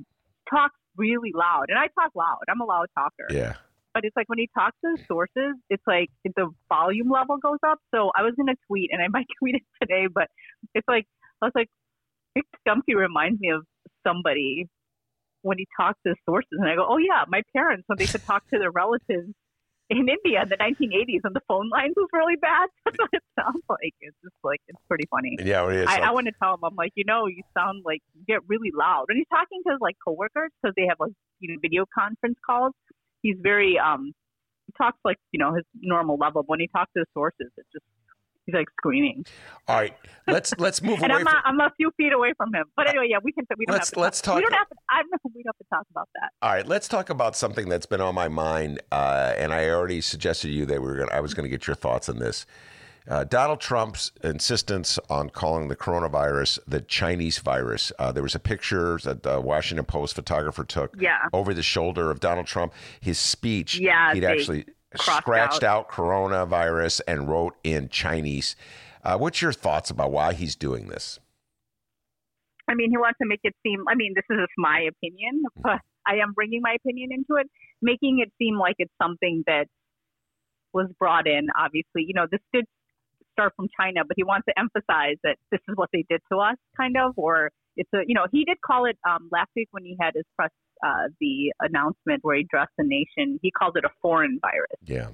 talks really loud. And I talk loud. I'm a loud talker. Yeah. But it's like when he talks to sources, it's like the volume level goes up. So I was going to tweet, and I might tweet it today, but it's like, I was like, Mick Dumke reminds me of somebody when he talks to sources. And I go, oh yeah, my parents, when they could talk to their relatives in India in the nineteen eighties and the phone lines was really bad. That's what it sounds like. It's just like, it's pretty funny. Yeah, it is. I, I want to tell him, I'm like, you know, you sound like, you get really loud. And he's talking to his like coworkers because they have like, you know, video conference calls. He's very, um, he talks like, you know, his normal level. But when he talks to his sources, it's just, he's like screaming. All right, let's let's move and away. And I'm, from... I'm a few feet away from him. But anyway, yeah, we can. We don't let's, have to. Let's talk. talk. We don't have to. I don't know. We don't have to talk about that. All right, let's talk about something that's been on my mind, uh, and I already suggested to you that we were going. I was going to get your thoughts on this. Uh, Donald Trump's insistence on calling the coronavirus the Chinese virus. Uh, there was a picture that the Washington Post photographer took yeah. over the shoulder of Donald Trump. His speech. Yeah, he'd they... actually. Scratched out. out coronavirus and wrote in Chinese. Uh, what's your thoughts about why he's doing this? I mean, he wants to make it seem, I mean, this is just my opinion, but I am bringing my opinion into it, making it seem like it's something that was brought in. Obviously, you know, this did start from China, but he wants to emphasize that this is what they did to us, kind of, or it's a, you know, he did call it um, last week when he had his press Uh, the announcement where he addressed the nation, he called it a foreign virus. Yeah.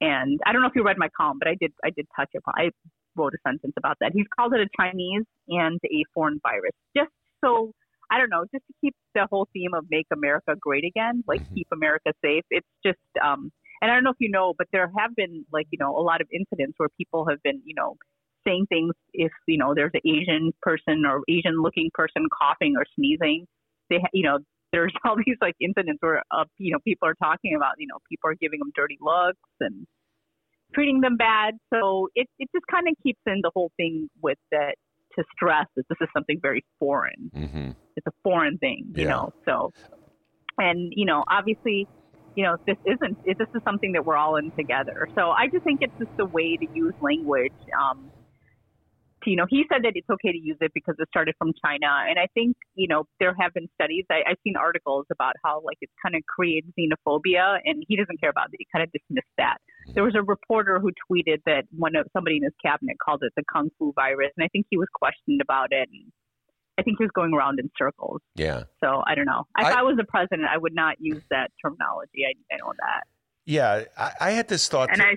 And I don't know if you read my column, but I did I did touch upon, I wrote a sentence about that. He's called it a Chinese and a foreign virus. Just so, I don't know, just to keep the whole theme of make America great again, like mm-hmm. keep America safe. It's just, um, and I don't know if you know, but there have been like, you know, a lot of incidents where people have been, you know, saying things if, you know, there's an Asian person or Asian looking person coughing or sneezing, they, you know, there's all these like incidents where, uh, you know, people are talking about, you know, people are giving them dirty looks and treating them bad. So it, it just kind of keeps in the whole thing with that to stress that this is something very foreign. Mm-hmm. It's a foreign thing, you yeah. know, so, and, you know, obviously, you know, this isn't, it, this is something that we're all in together. So I just think it's just a way to use language. Um, You know, he said that it's okay to use it because it started from China. And I think, you know, there have been studies. I, I've seen articles about how, like, it's kind of created xenophobia, and he doesn't care about it. He kind of dismissed that. There was a reporter who tweeted that one of somebody in his cabinet called it the Kung Fu virus. And I think he was questioned about it. And I think he was going around in circles. Yeah. So I don't know. If I, I was the president, I would not use that terminology. I, I know that. Yeah. I, I had this thought. And to- I.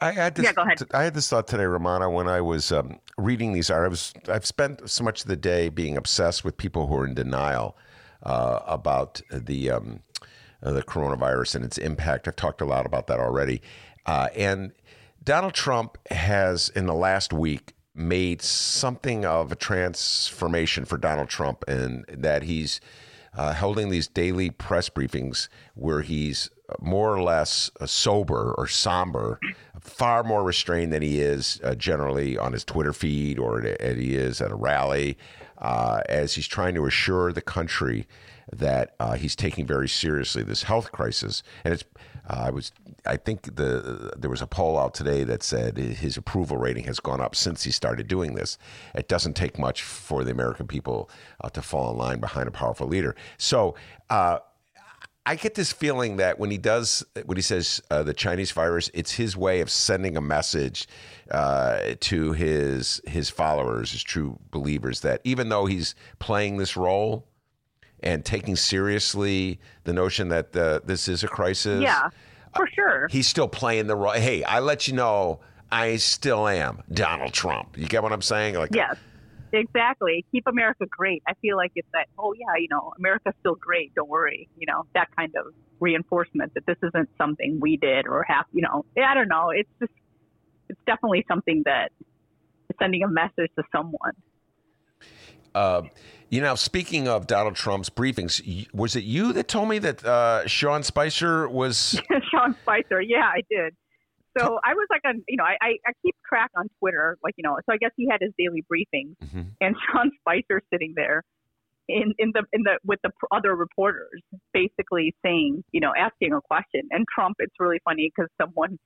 I had this. Yeah, go ahead. I had this thought today, Romana, when I was um, reading these articles. I've spent so much of the day being obsessed with people who are in denial uh, about the um, uh, the coronavirus and its impact. I've talked a lot about that already. Uh, and Donald Trump has, in the last week, made something of a transformation for Donald Trump, and that he's uh, holding these daily press briefings where he's more or less sober or somber, far more restrained than he is uh, generally on his Twitter feed or as he is at a rally, uh, as he's trying to assure the country that uh, he's taking very seriously this health crisis. And it's, uh, I was, I think the there was a poll out today that said his approval rating has gone up since he started doing this. It doesn't take much for the American people uh, to fall in line behind a powerful leader. So, uh, I get this feeling that when he does, when he says uh, the Chinese virus, it's his way of sending a message uh, to his his followers, his true believers, that even though he's playing this role and taking seriously the notion that uh, this is a crisis, yeah, for sure, uh, he's still playing the role. Hey, I let you know, I still am Donald Trump. You get what I'm saying? Like, yes. Exactly. Keep America great. I feel like it's that, oh, yeah, you know, America's still great. Don't worry. You know, that kind of reinforcement that this isn't something we did or have, you know, I don't know. It's just, it's definitely something that is sending a message to someone. Uh, you know, speaking of Donald Trump's briefings, was it you that told me that uh, Sean Spicer was? Sean Spicer. Yeah, I did. So I was like, on, you know, I, I keep track on Twitter, like, you know, so I guess he had his daily briefings mm-hmm. and Sean Spicer sitting there in, in the in the with the other reporters basically saying, you know, asking a question. And Trump, it's really funny because someone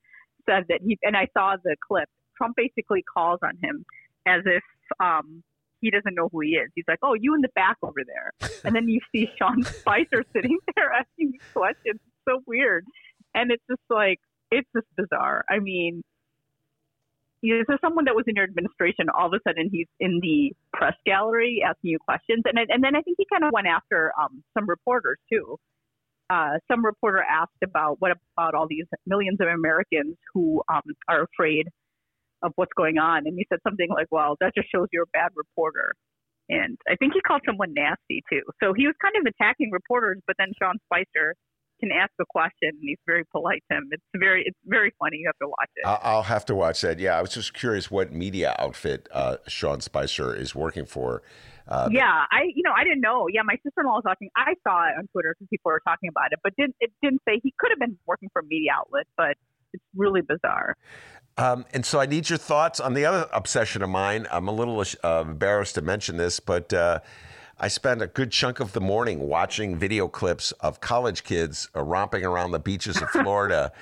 said that he and I saw the clip. Trump basically calls on him as if um, he doesn't know who he is. He's like, oh, you in the back over there. And then you see Sean Spicer sitting there asking these questions. It's so weird. And it's just like. It's just bizarre. I mean, is there someone that was in your administration? All of a sudden, he's in the press gallery asking you questions, and and then I think he kind of went after um, some reporters too. Uh, some reporter asked about what about all these millions of Americans who um, are afraid of what's going on. And he said something like, well, that just shows you're a bad reporter. And I think he called someone nasty, too. So he was kind of attacking reporters, but then Sean Spicer can ask a question, and he's very polite to him. It's very it's very funny. You have to watch it. I'll have to watch that. Yeah, I was just curious what media outfit uh, Sean Spicer is working for. Uh, yeah, I you know, I didn't know. Yeah, my sister-in-law was watching. I saw it on Twitter because people were talking about it, but didn't, it didn't say he could have been working for a media outlet, but it's really bizarre. Um, and so I need your thoughts on the other obsession of mine. I'm a little uh, embarrassed to mention this, but uh, I spent a good chunk of the morning watching video clips of college kids uh, romping around the beaches of Florida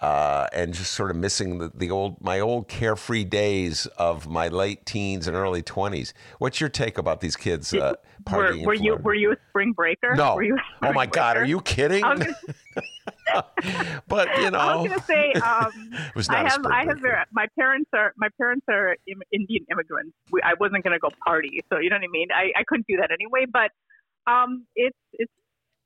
uh, and just sort of missing the, the old my old carefree days of my late teens and early twenties. What's your take about these kids uh, partying were, in were Florida? You, were you a spring breaker? No. Were you a spring oh, my breaker? God. Are you kidding? I was gonna... but, you know. I was going to say, um, it was not I have, I have their, my parents are my parents are Indian immigrants. We, I wasn't going to go party. So, you know what I mean? I, I couldn't do that anymore. Anyway, but um, it's it's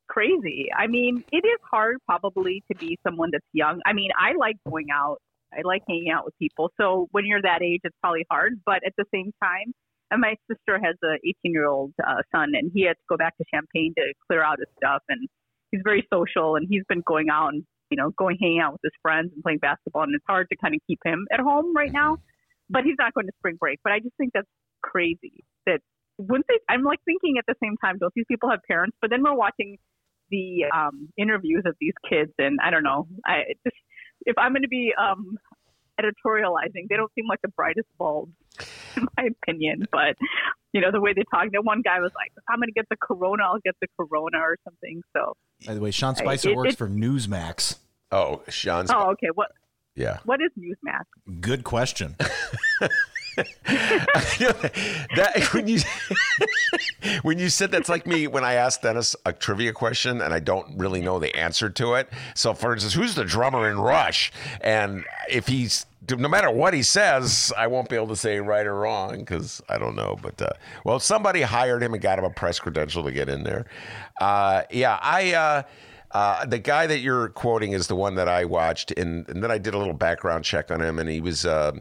crazy. I mean, it is hard probably to be someone that's young. I mean, I like going out. I like hanging out with people. So when you're that age, it's probably hard. But at the same time, and my sister has an eighteen-year-old uh, son, and he had to go back to Champaign to clear out his stuff. And he's very social, and he's been going out and, you know, going hanging out with his friends and playing basketball. And it's hard to kind of keep him at home right now. But he's not going to spring break. But I just think that's crazy that Wouldn't they, I'm like thinking at the same time, don't these people have parents? But then we're watching the um, interviews of these kids, and I don't know. I just, if I'm going to be um, editorializing, they don't seem like the brightest bulbs, in my opinion. But you know the way they talk. That one guy was like, "If I'm going to get the corona, I'll get the corona or something." So, by the way, Sean Spicer I, it, works it, for Newsmax. Oh, Sean. Sp- oh, okay. What? Yeah. What is Newsmax? Good question. that, when, you, when you said that's like me when I asked Dennis a trivia question and I don't really know the answer to it. So, for instance, who's the drummer in Rush? And if he's no matter what he says, I won't be able to say right or wrong because I don't know. But uh, well, somebody hired him and got him a press credential to get in there. Uh, yeah, I. Uh, Uh, the guy that you're quoting is the one that I watched, and, and then I did a little background check on him, and he was uh,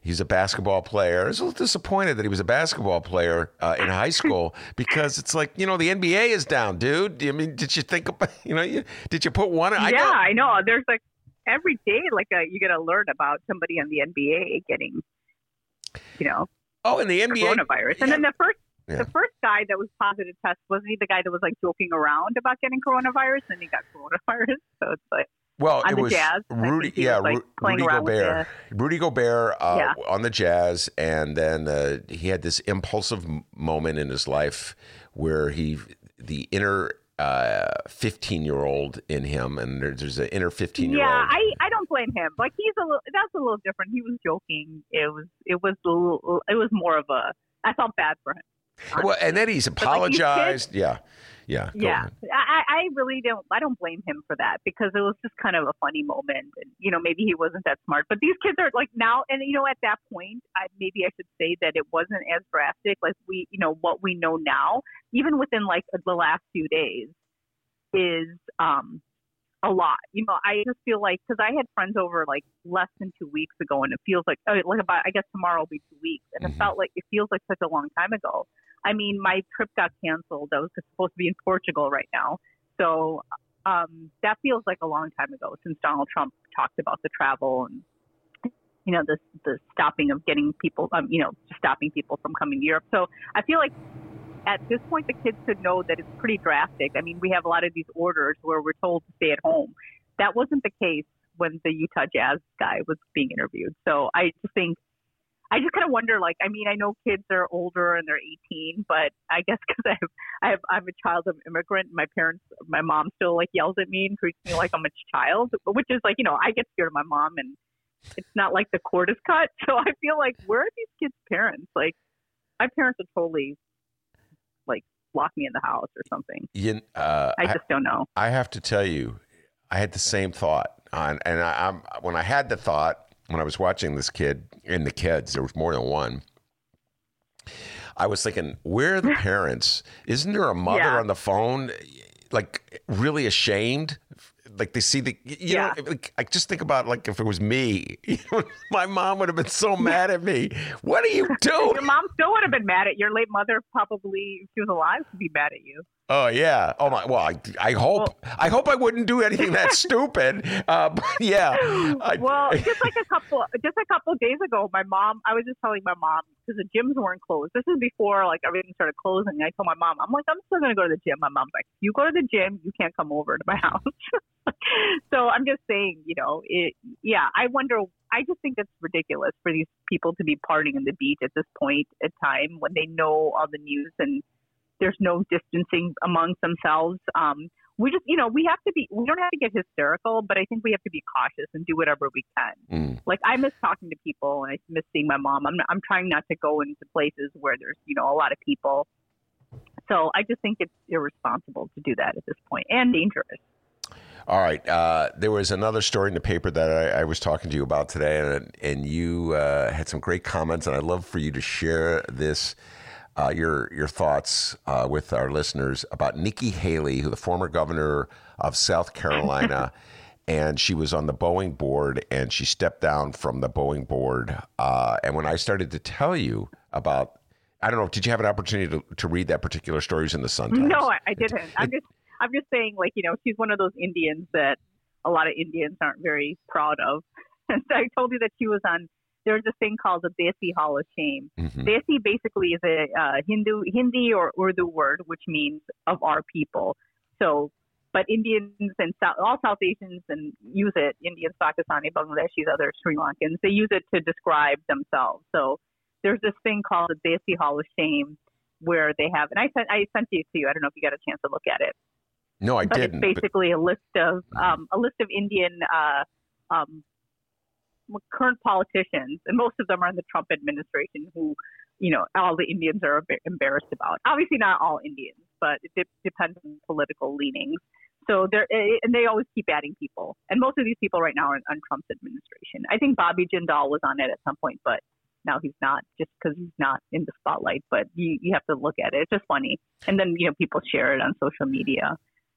he's a basketball player. I was a little disappointed that he was a basketball player uh, in high school because it's like, you know, the N B A is down, dude. I mean, did you think about, you know, you, did you put one? I yeah, got, I know. There's like every day, like a, you got to learn about somebody in the N B A getting, you know, oh, in the N B A coronavirus, and yeah. then the first. Yeah. The first guy that was positive test, wasn't he the guy that was like joking around about getting coronavirus and he got coronavirus? So it's like, well, on it the was Jazz, Rudy, yeah, was, like, Rudy Gobert, the, Rudy Gobert uh, yeah. on the Jazz. And then uh, he had this impulsive moment in his life where he, the inner uh, fifteen year old in him, and there, there's an inner fifteen year old. Yeah, I, I don't blame him. Like he's a little, that's a little different. He was joking. It was, it was, little, it was more of a, I felt bad for him. Honestly. Well, and then he's apologized. Like yeah, yeah, yeah. I, I really don't. I don't blame him for that because it was just kind of a funny moment. And, you know, maybe he wasn't that smart. But these kids are like now, and you know, at that point, I, maybe I should say that it wasn't as drastic. Like we, you know, what we know now, even within like the last few days, is um a lot. You know, I just feel like because I had friends over like less than two weeks ago, and it feels like oh, like about I guess tomorrow will be two weeks, and mm-hmm. it felt like it feels like such a long time ago. I mean, my trip got canceled. I was supposed to be in Portugal right now. So um, that feels like a long time ago since Donald Trump talked about the travel and, you know, the, the stopping of getting people, um, you know, stopping people from coming to Europe. So I feel like at this point, the kids should know that it's pretty drastic. I mean, we have a lot of these orders where we're told to stay at home. That wasn't the case when the Utah Jazz guy was being interviewed. So I just think I just kind of wonder, like, I mean, I know kids are older and they're eighteen, but I guess because I have, I have, I'm a child of immigrant. My parents, my mom still like yells at me and treats me like I'm a child, which is like, you know, I get scared of my mom and it's not like the cord is cut. So I feel like, where are these kids' parents? Like, my parents would totally like lock me in the house or something. You, uh, I just I, don't know. I have to tell you, I had the same thought on, and I, I'm, when I had the thought, when I was watching this kid and the kids, there was more than one. I was thinking, where are the parents? Isn't there a mother yeah. on the phone? like really ashamed. Like they see the, you yeah. know, like, I just think about like if it was me, you know, my mom would have been so mad at me. What are you doing? Your mom still would have been mad at your late mother. Probably if she was alive, would be mad at you. Oh yeah. Oh my. Well, I, I hope well, I hope I wouldn't do anything that stupid. Uh, but yeah. I, well, just like a couple, just a couple of days ago, my mom. I was just telling my mom because the gyms weren't closed. This is before like everything started closing. I told my mom, I'm like, I'm still gonna go to the gym. My mom's like, you go to the gym, you can't come over to my house. So I'm just saying, you know, it, yeah, I wonder, I just think it's ridiculous for these people to be partying on the beach at this point in time when they know all the news and there's no distancing amongst themselves. Um, we just, you know, we have to be, we don't have to get hysterical, but I think we have to be cautious and do whatever we can. Mm. Like I miss talking to people and I miss seeing my mom. I'm, I'm trying not to go into places where there's, you know, a lot of people. So I just think it's irresponsible to do that at this point and dangerous. All right. Uh, there was another story in the paper that I, I was talking to you about today, and, and you uh, had some great comments, and I'd love for you to share this, uh, your your thoughts uh, with our listeners about Nikki Haley, who the former governor of South Carolina, and she was on the Boeing board, and she stepped down from the Boeing board. Uh, and when I started to tell you about, I don't know, did you have an opportunity to, to read that particular story? It was in the Sun-Times. No, I, I didn't. I'm just. I'm just saying, like, you know, she's one of those Indians that a lot of Indians aren't very proud of. And so I told you that she was on, there's this thing called the Desi Hall of Shame. Mm-hmm. Desi basically is a uh, Hindu, Hindi or Urdu word, which means of our people. So, but Indians and South, all South Asians and use it, Indians, Pakistani, Bangladeshis, other Sri Lankans, they use it to describe themselves. So there's this thing called the Desi Hall of Shame where they have, and I sent, I sent it to you. I don't know if you got a chance to look at it. No, I but didn't. It's basically but... a list of um, a list of Indian uh, um, current politicians, and most of them are in the Trump administration, who, you know, all the Indians are embarrassed about. Obviously, not all Indians, but it de- depends on political leanings. So they're and they always keep adding people, and most of these people right now are on Trump's administration. I think Bobby Jindal was on it at some point, but now he's not, just because he's not in the spotlight. But you you have to look at it; it's just funny, and then you know people share it on social media.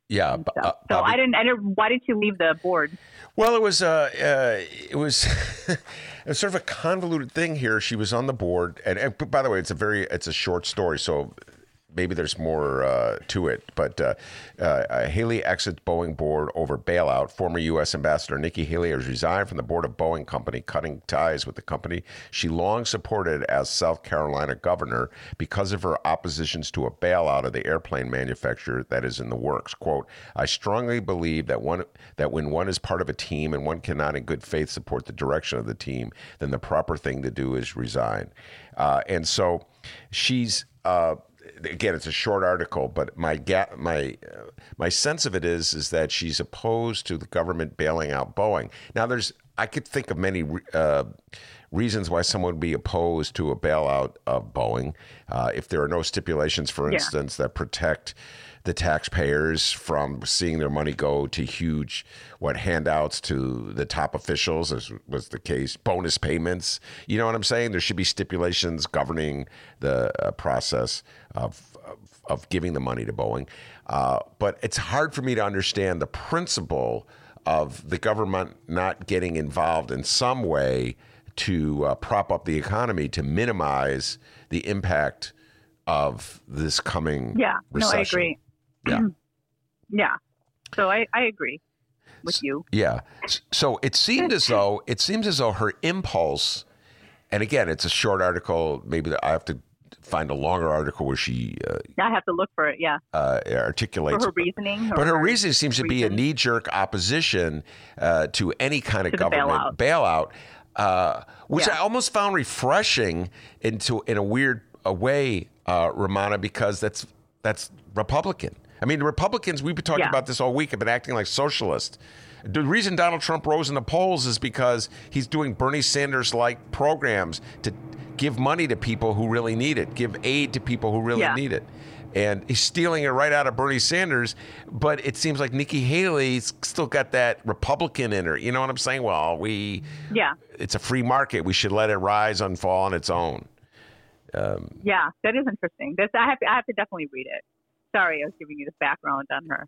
Yeah. B- so Bobby, I didn't, I didn't, why did you leave the board? Well, it was, uh, uh, it was, it was sort of a convoluted thing here. She was on the board and, and by the way, it's a very, it's a short story. So maybe there's more, uh, to it, but, uh, uh, Haley exits Boeing board over bailout. Former U S ambassador Nikki Haley has resigned from the board of Boeing company, cutting ties with the company she long supported as South Carolina governor because of her oppositions to a bailout of the airplane manufacturer that is in the works. Quote, I strongly believe that one, that when one is part of a team and one cannot in good faith support the direction of the team, then the proper thing to do is resign. Uh, and so she's, uh, again, it's a short article, but my ga- my uh, my sense of it is is that she's opposed to the government bailing out Boeing. Now, there's I could think of many re- uh, reasons why someone would be opposed to a bailout of Boeing. Uh, if there are no stipulations, for instance, yeah. that protect the taxpayers from seeing their money go to huge, what, handouts to the top officials, as was the case, bonus payments. You know what I'm saying? There should be stipulations governing the uh, process of, of of giving the money to Boeing. Uh, but it's hard for me to understand the principle of the government not getting involved in some way to uh, prop up the economy to minimize the impact of this coming yeah, recession. Yeah, no, I agree. Yeah. Yeah. So I, I agree with you. Yeah. So it seemed as though it seems as though her impulse, and again, it's a short article. Maybe I have to find a longer article where she. Uh, I have to look for it. Yeah. Uh, articulates for her reasoning, but her reasoning seems reason. to be a knee-jerk opposition uh, to any kind of to government bailout, bailout uh, which yeah. I almost found refreshing into in a weird a way, uh, Romana, because that's that's Republican. I mean, Republicans, we've been talking yeah. about this all week, have been acting like socialists. The reason Donald Trump rose in the polls is because he's doing Bernie Sanders-like programs to give money to people who really need it, give aid to people who really yeah. need it. And he's stealing it right out of Bernie Sanders. But it seems like Nikki Haley's still got that Republican in her. You know what I'm saying? Well, we yeah, it's a free market. We should let it rise and fall on its own. Um, yeah, that is interesting. That's, I have to, I have to definitely read it. Sorry, I was giving you the background on her.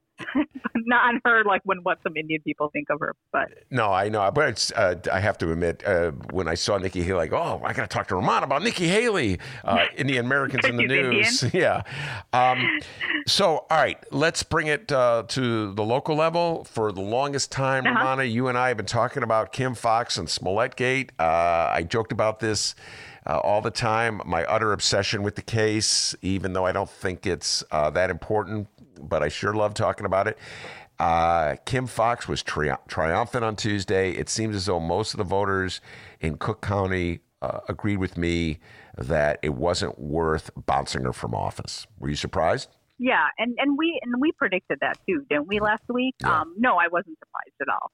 Not on her, like when what some Indian people think of her. But no, I know. But it's, uh, I have to admit, uh, when I saw Nikki Haley, like, oh, I got to talk to Ramon about Nikki Haley, uh, Indian Americans in the news. Indian? Yeah. Um, so, all right, let's bring it uh, to the local level. For the longest time, uh-huh. Ramona, you and I have been talking about Kim Fox and Smollettgate. Uh, I joked about this. Uh, all the time, my utter obsession with the case, even though I don't think it's uh, that important, but I sure love talking about it. Uh, Kim Fox was tri- triumphant on Tuesday. It seems as though most of the voters in Cook County uh, agreed with me that it wasn't worth bouncing her from office. Were you surprised? Yeah, and, and we and we predicted that too, didn't we, last week? Yeah. Um, no, I wasn't surprised at all.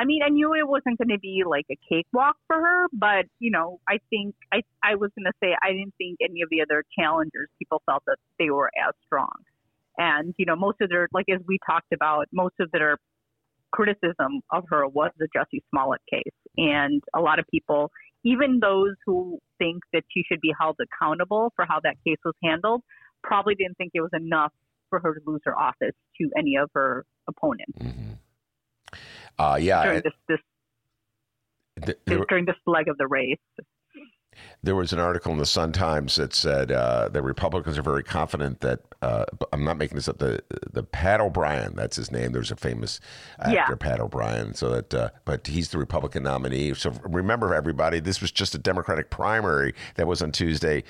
I mean, I knew it wasn't going to be like a cakewalk for her, but, you know, I think I I was going to say I didn't think any of the other challengers, people felt that they were as strong. And, you know, most of their, like, as we talked about, most of their criticism of her was the Jussie Smollett case. And a lot of people, even those who think that she should be held accountable for how that case was handled, probably didn't think it was enough for her to lose her office to any of her opponents. Mm-hmm. Uh, yeah, during this, this, th- there, during this leg of the race. There was an article in the Sun Times that said uh, that Republicans are very confident that, uh, I'm not making this up, the, the Pat O'Brien, that's his name. There's a famous actor, yeah. Pat O'Brien. So that, uh, but he's the Republican nominee. So remember, everybody, this was just a Democratic primary that was on Tuesday.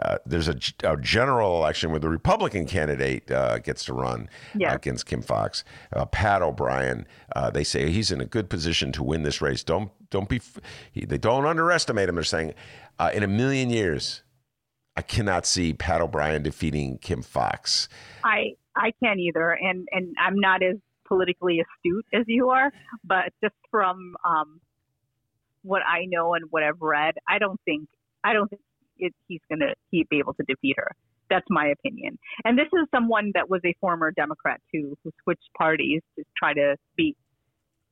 Uh, there's a, a general election where the Republican candidate uh, gets to run yeah. against Kim Fox. Uh, Pat O'Brien, uh, they say he's in a good position to win this race. Don't don't be he, they don't underestimate him. They're saying uh, in a million years, I cannot see Pat O'Brien defeating Kim Fox. I I can't either, and and I'm not as politically astute as you are, but just from um, what I know and what I've read, I don't think I don't think. It, he's going to he be able to defeat her. That's my opinion. And this is someone that was a former Democrat, too, who switched parties to try to beat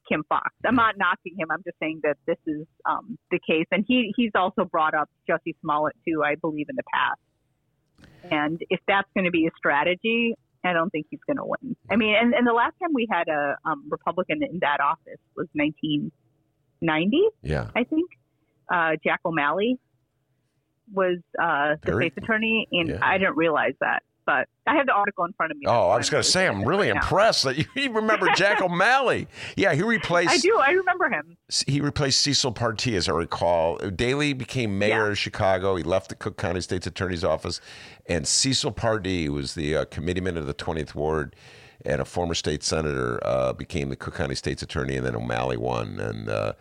Kim Fox. I'm not knocking him. I'm just saying that this is um, the case. And he, he's also brought up Jussie Smollett, too, I believe, in the past. And if that's going to be a strategy, I don't think he's going to win. I mean, and, and the last time we had a um, Republican in that office was nineteen ninety, yeah. I think, uh, Jack O'Malley. was uh, the state's attorney, and yeah. I didn't realize that. But I have the article in front of me. Oh, I was going to say, I'm really right impressed now. that you remember Jack O'Malley. Yeah, he replaced... I do. I remember him. He replaced Cecil Partee, as I recall. Daley became mayor yeah. of Chicago. He left the Cook County State's Attorney's Office, and Cecil Partee was the uh, committeeman of the twentieth Ward, and a former state senator uh, became the Cook County State's Attorney, and then O'Malley won, and... Uh,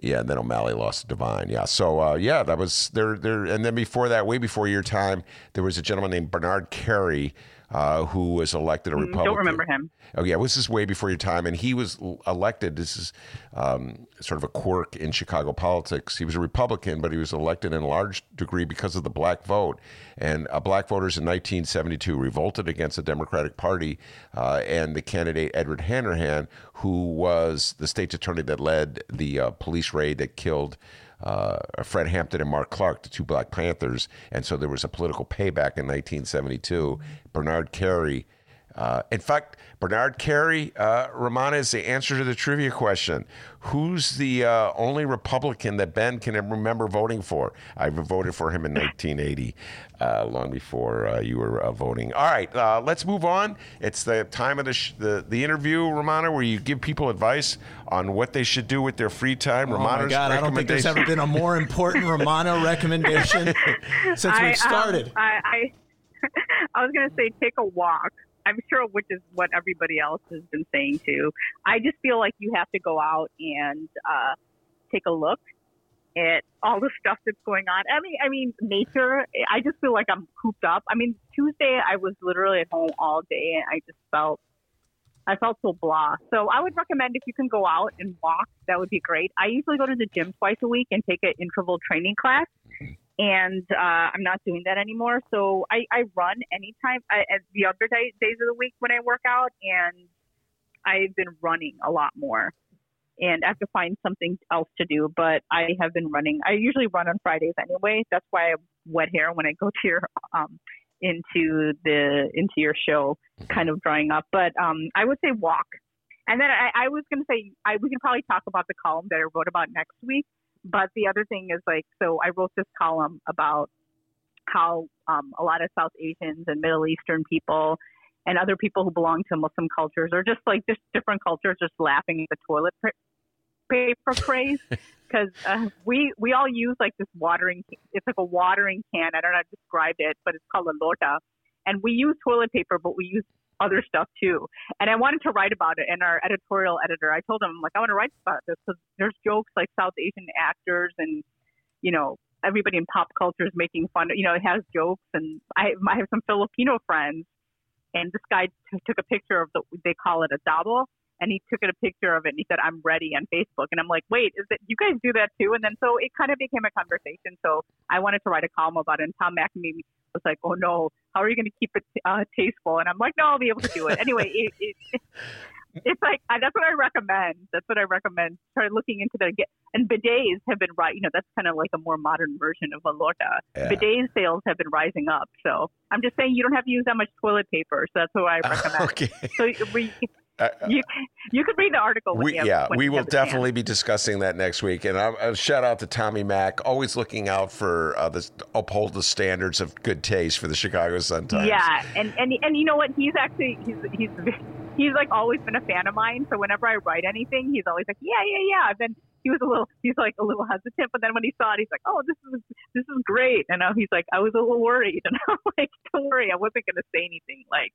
Yeah, and then O'Malley lost to Devine. Yeah, so uh, yeah, that was there. There, and then before that, way before your time, there was a gentleman named Bernard Carey uh, who was elected a mm, Republican. Don't remember him. Oh yeah, this is way before your time, and he was elected. This is um, sort of a quirk in Chicago politics. He was a Republican, but he was elected in large degree because of the black vote, and uh, black voters in nineteen seventy-two revolted against the Democratic Party uh, and the candidate Edward Hanrahan, who was the state's attorney that led the uh, police raid that killed uh, Fred Hampton and Mark Clark, the two Black Panthers. And so there was a political payback in nineteen seventy-two. Bernard Carey. Uh, in fact, Bernard Carey, uh, Ramona, is the answer to the trivia question. Who's the uh, only Republican that Ben can remember voting for? I voted for him in nineteen eighty, uh, long before uh, you were uh, voting. All right, uh, let's move on. It's the time of the, sh- the the interview, Ramona, where you give people advice on what they should do with their free time. Oh Ramona's my God, I don't think there's ever been a more important Ramona recommendation since I, we've started. Um, I, I, I was going to say take a walk. I'm sure, which is what everybody else has been saying too. I just feel like you have to go out and uh, take a look at all the stuff that's going on. I mean, I mean, nature. I just feel like I'm cooped up. I mean, Tuesday I was literally at home all day, and I just felt, I felt so blah. So I would recommend if you can go out and walk, that would be great. I usually go to the gym twice a week and take an interval training class. And uh, I'm not doing that anymore. So I, I run anytime I, at the other day, days of the week when I work out. And I've been running a lot more. And I have to find something else to do. But I have been running. I usually run on Fridays anyway. That's why I have wet hair when I go to your um, into the into your show kind of drawing up. But um, I would say walk. And then I, I was going to say, I, we can probably talk about the column that I wrote about next week. But the other thing is, like, so I wrote this column about how um, a lot of South Asians and Middle Eastern people and other people who belong to Muslim cultures, or just like just different cultures, just laughing at the toilet pr- paper craze, because uh, we we all use like this watering, it's like a watering can. I don't know how to describe it, but it's called a lota. And we use toilet paper, but we use other stuff too. And I wanted to write about it. And our editorial editor, I told him, like, I want to write about this because there's jokes like South Asian actors and, you know, everybody in pop culture is making fun. You know, it has jokes. And I, I have some Filipino friends. And this guy t- took a picture of the, they call it a double. And he took a picture of it and he said, I'm ready on Facebook. And I'm like, wait, is it, you guys do that too? And then so it kind of became a conversation. So I wanted to write a column about it. And Tom McNamee was like, oh no, how are you going to keep it uh, tasteful? And I'm like, no, I'll be able to do it. Anyway, it, it, it's like, I, that's what I recommend. That's what I recommend. Start looking into their, and bidets have been, right. You know, that's kind of like a more modern version of a lota. Yeah. Bidet sales have been rising up. So I'm just saying you don't have to use that much toilet paper. So that's what I recommend. Okay. So we... Uh, you you could read the article. When we, you have, yeah, when we you will definitely chance. Be discussing that next week. And I'll, I'll shout out to Tommy Mack, always looking out for uh, the uphold the standards of good taste for the Chicago Sun-Times. Yeah, and, and and you know what? He's actually he's he's he's like always been a fan of mine. So whenever I write anything, he's always like, yeah, yeah, yeah. I've been. He was a little, he's like a little hesitant, but then when he saw it, he's like, oh, this is, this is great. And now he's like, I was a little worried, and I'm like, don't worry, I wasn't going to say anything like.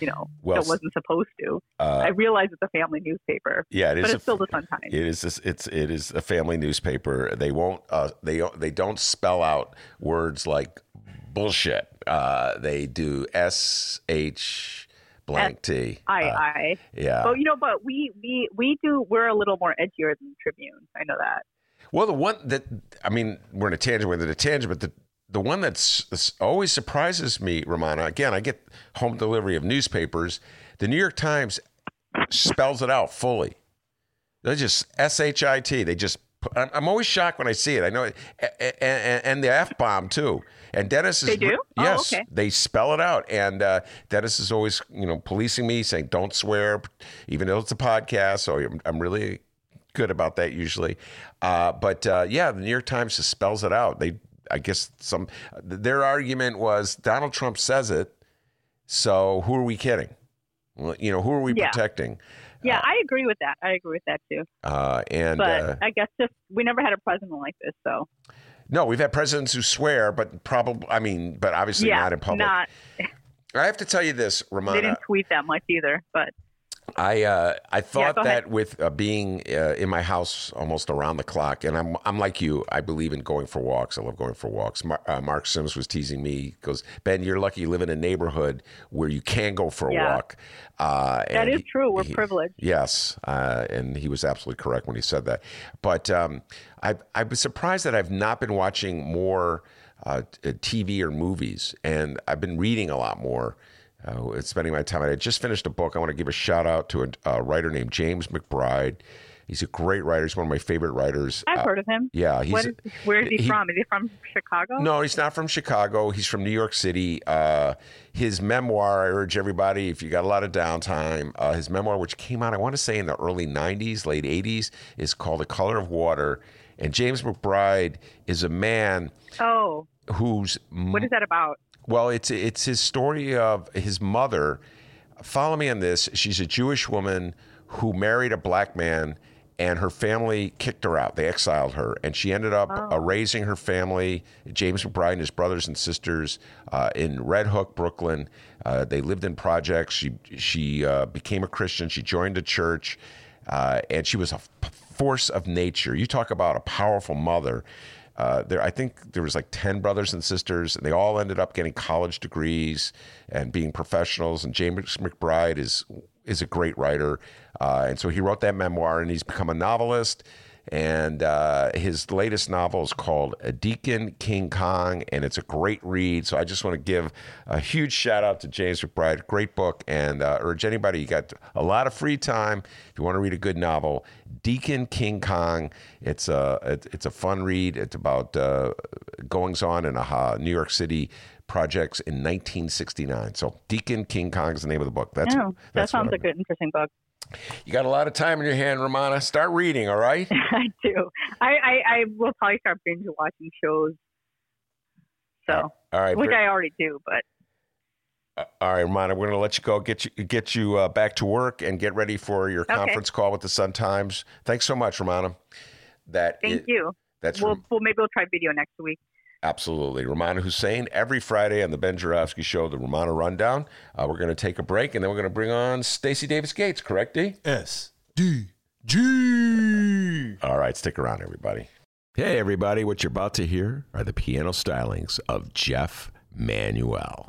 You know, well, that wasn't supposed to. Uh, I realize it's a family newspaper. Yeah, it is. But it's a, still the Sun-Times. It is. This, it's. It is a family newspaper. They won't. Uh, they they don't spell out words like bullshit. Uh, they do S H blank T. I uh, I. Yeah. But you know, but we we we do. We're a little more edgier than Tribune. I know that. Well, the one that I mean, we're in a tangent. We're in a tangent, but the. The one that's always surprises me, Romana, again, I get home delivery of newspapers. The New York Times spells it out fully. They just S H I T. They just, I'm always shocked when I see it. I know it. And the F-bomb, too. And Dennis is. They do? Yes. Oh, okay. They spell it out. And uh, Dennis is always, you know, policing me, saying, don't swear, even though it's a podcast. So I'm really good about that usually. Uh, but uh, yeah, the New York Times just spells it out. They I guess some their argument was Donald Trump says it, so who are we kidding? Well, you know, who are we yeah. protecting? Yeah, uh, I agree with that. I agree with that too. Uh, and but uh, I guess just we never had a president like this, so. No, we've had presidents who swear, but probably I mean, but obviously yeah, not in public. Not. I have to tell you this, Romana. They didn't tweet that much either, but. I uh, I thought yeah, that with uh, being uh, in my house almost around the clock, and I'm I'm like you. I believe in going for walks. I love going for walks. Mar- uh, Mark Sims was teasing me. He goes, Ben, you're lucky you live in a neighborhood where you can go for a yeah. walk. Uh, that is he, true. We're he, privileged. Yes, uh, and he was absolutely correct when he said that. But um, I I was surprised that I've not been watching more uh, T V or movies, and I've been reading a lot more. Uh, spending my time. I just finished a book. I want to give a shout out to a, a writer named James McBride. He's a great writer. He's one of my favorite writers. I've uh, heard of him. Yeah. He's, is, where is he, he from? Is he from Chicago? No, he's not from Chicago. He's from New York City. Uh, his memoir, I urge everybody, if you got a lot of downtime, uh, his memoir, which came out, I want to say in the early nineties, late eighties, is called The Color of Water. And James McBride is a man. Oh, who's what is that about? Well, it's it's his story of his mother. Follow me on this. She's a Jewish woman who married a black man, and her family kicked her out. They exiled her, and she ended up oh. uh, raising her family, James McBride and his brothers and sisters, uh, in Red Hook, Brooklyn. Uh, they lived in projects. She she uh, became a Christian. She joined a church, uh, and she was a force of nature. You talk about a powerful mother. Uh, there, I think there was like ten brothers and sisters, and they all ended up getting college degrees and being professionals. And James McBride is is a great writer, uh, and so he wrote that memoir, and he's become a novelist. And uh, his latest novel is called A Deacon King Kong, and it's a great read. So I just want to give a huge shout out to James McBride. Great book, and uh, urge anybody, you got a lot of free time, if you want to read a good novel, Deacon King Kong. It's a, it, it's a fun read. It's about uh, goings on in a uh, New York City projects in nineteen sixty-nine. So Deacon King Kong is the name of the book. That's, oh, that sounds like an interesting book. You got a lot of time in your hand, Romana. Start reading, all right? I do. I, I, I will probably start binge watching shows. So, all right, which I already do, but. Uh, all right, Romana, we're going to let you go. Get you get you uh, back to work and get ready for your okay. conference call with the Sun Times. Thanks so much, Romana. That Thank is, you. That's we'll, Rom- well, maybe we'll try video next week. Absolutely. Romana Hussein, every Friday on the Ben Jarofsky Show, the Romana Rundown. Uh, we're going to take a break, and then we're going to bring on Stacey Davis Gates, correct, D? S D G. All right, stick around, everybody. Hey, everybody. What you're about to hear are the piano stylings of Jeff Manuel.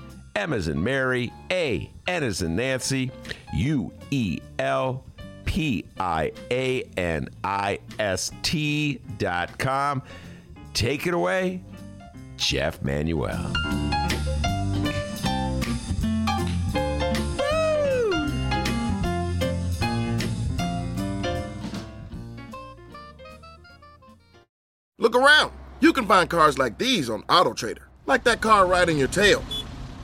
M as in Mary, A, N as in Nancy, U E L P I A N I S T dot com. Take it away, Jeff Manuel. Look around. You can find cars like these on AutoTrader, like that car riding your tail.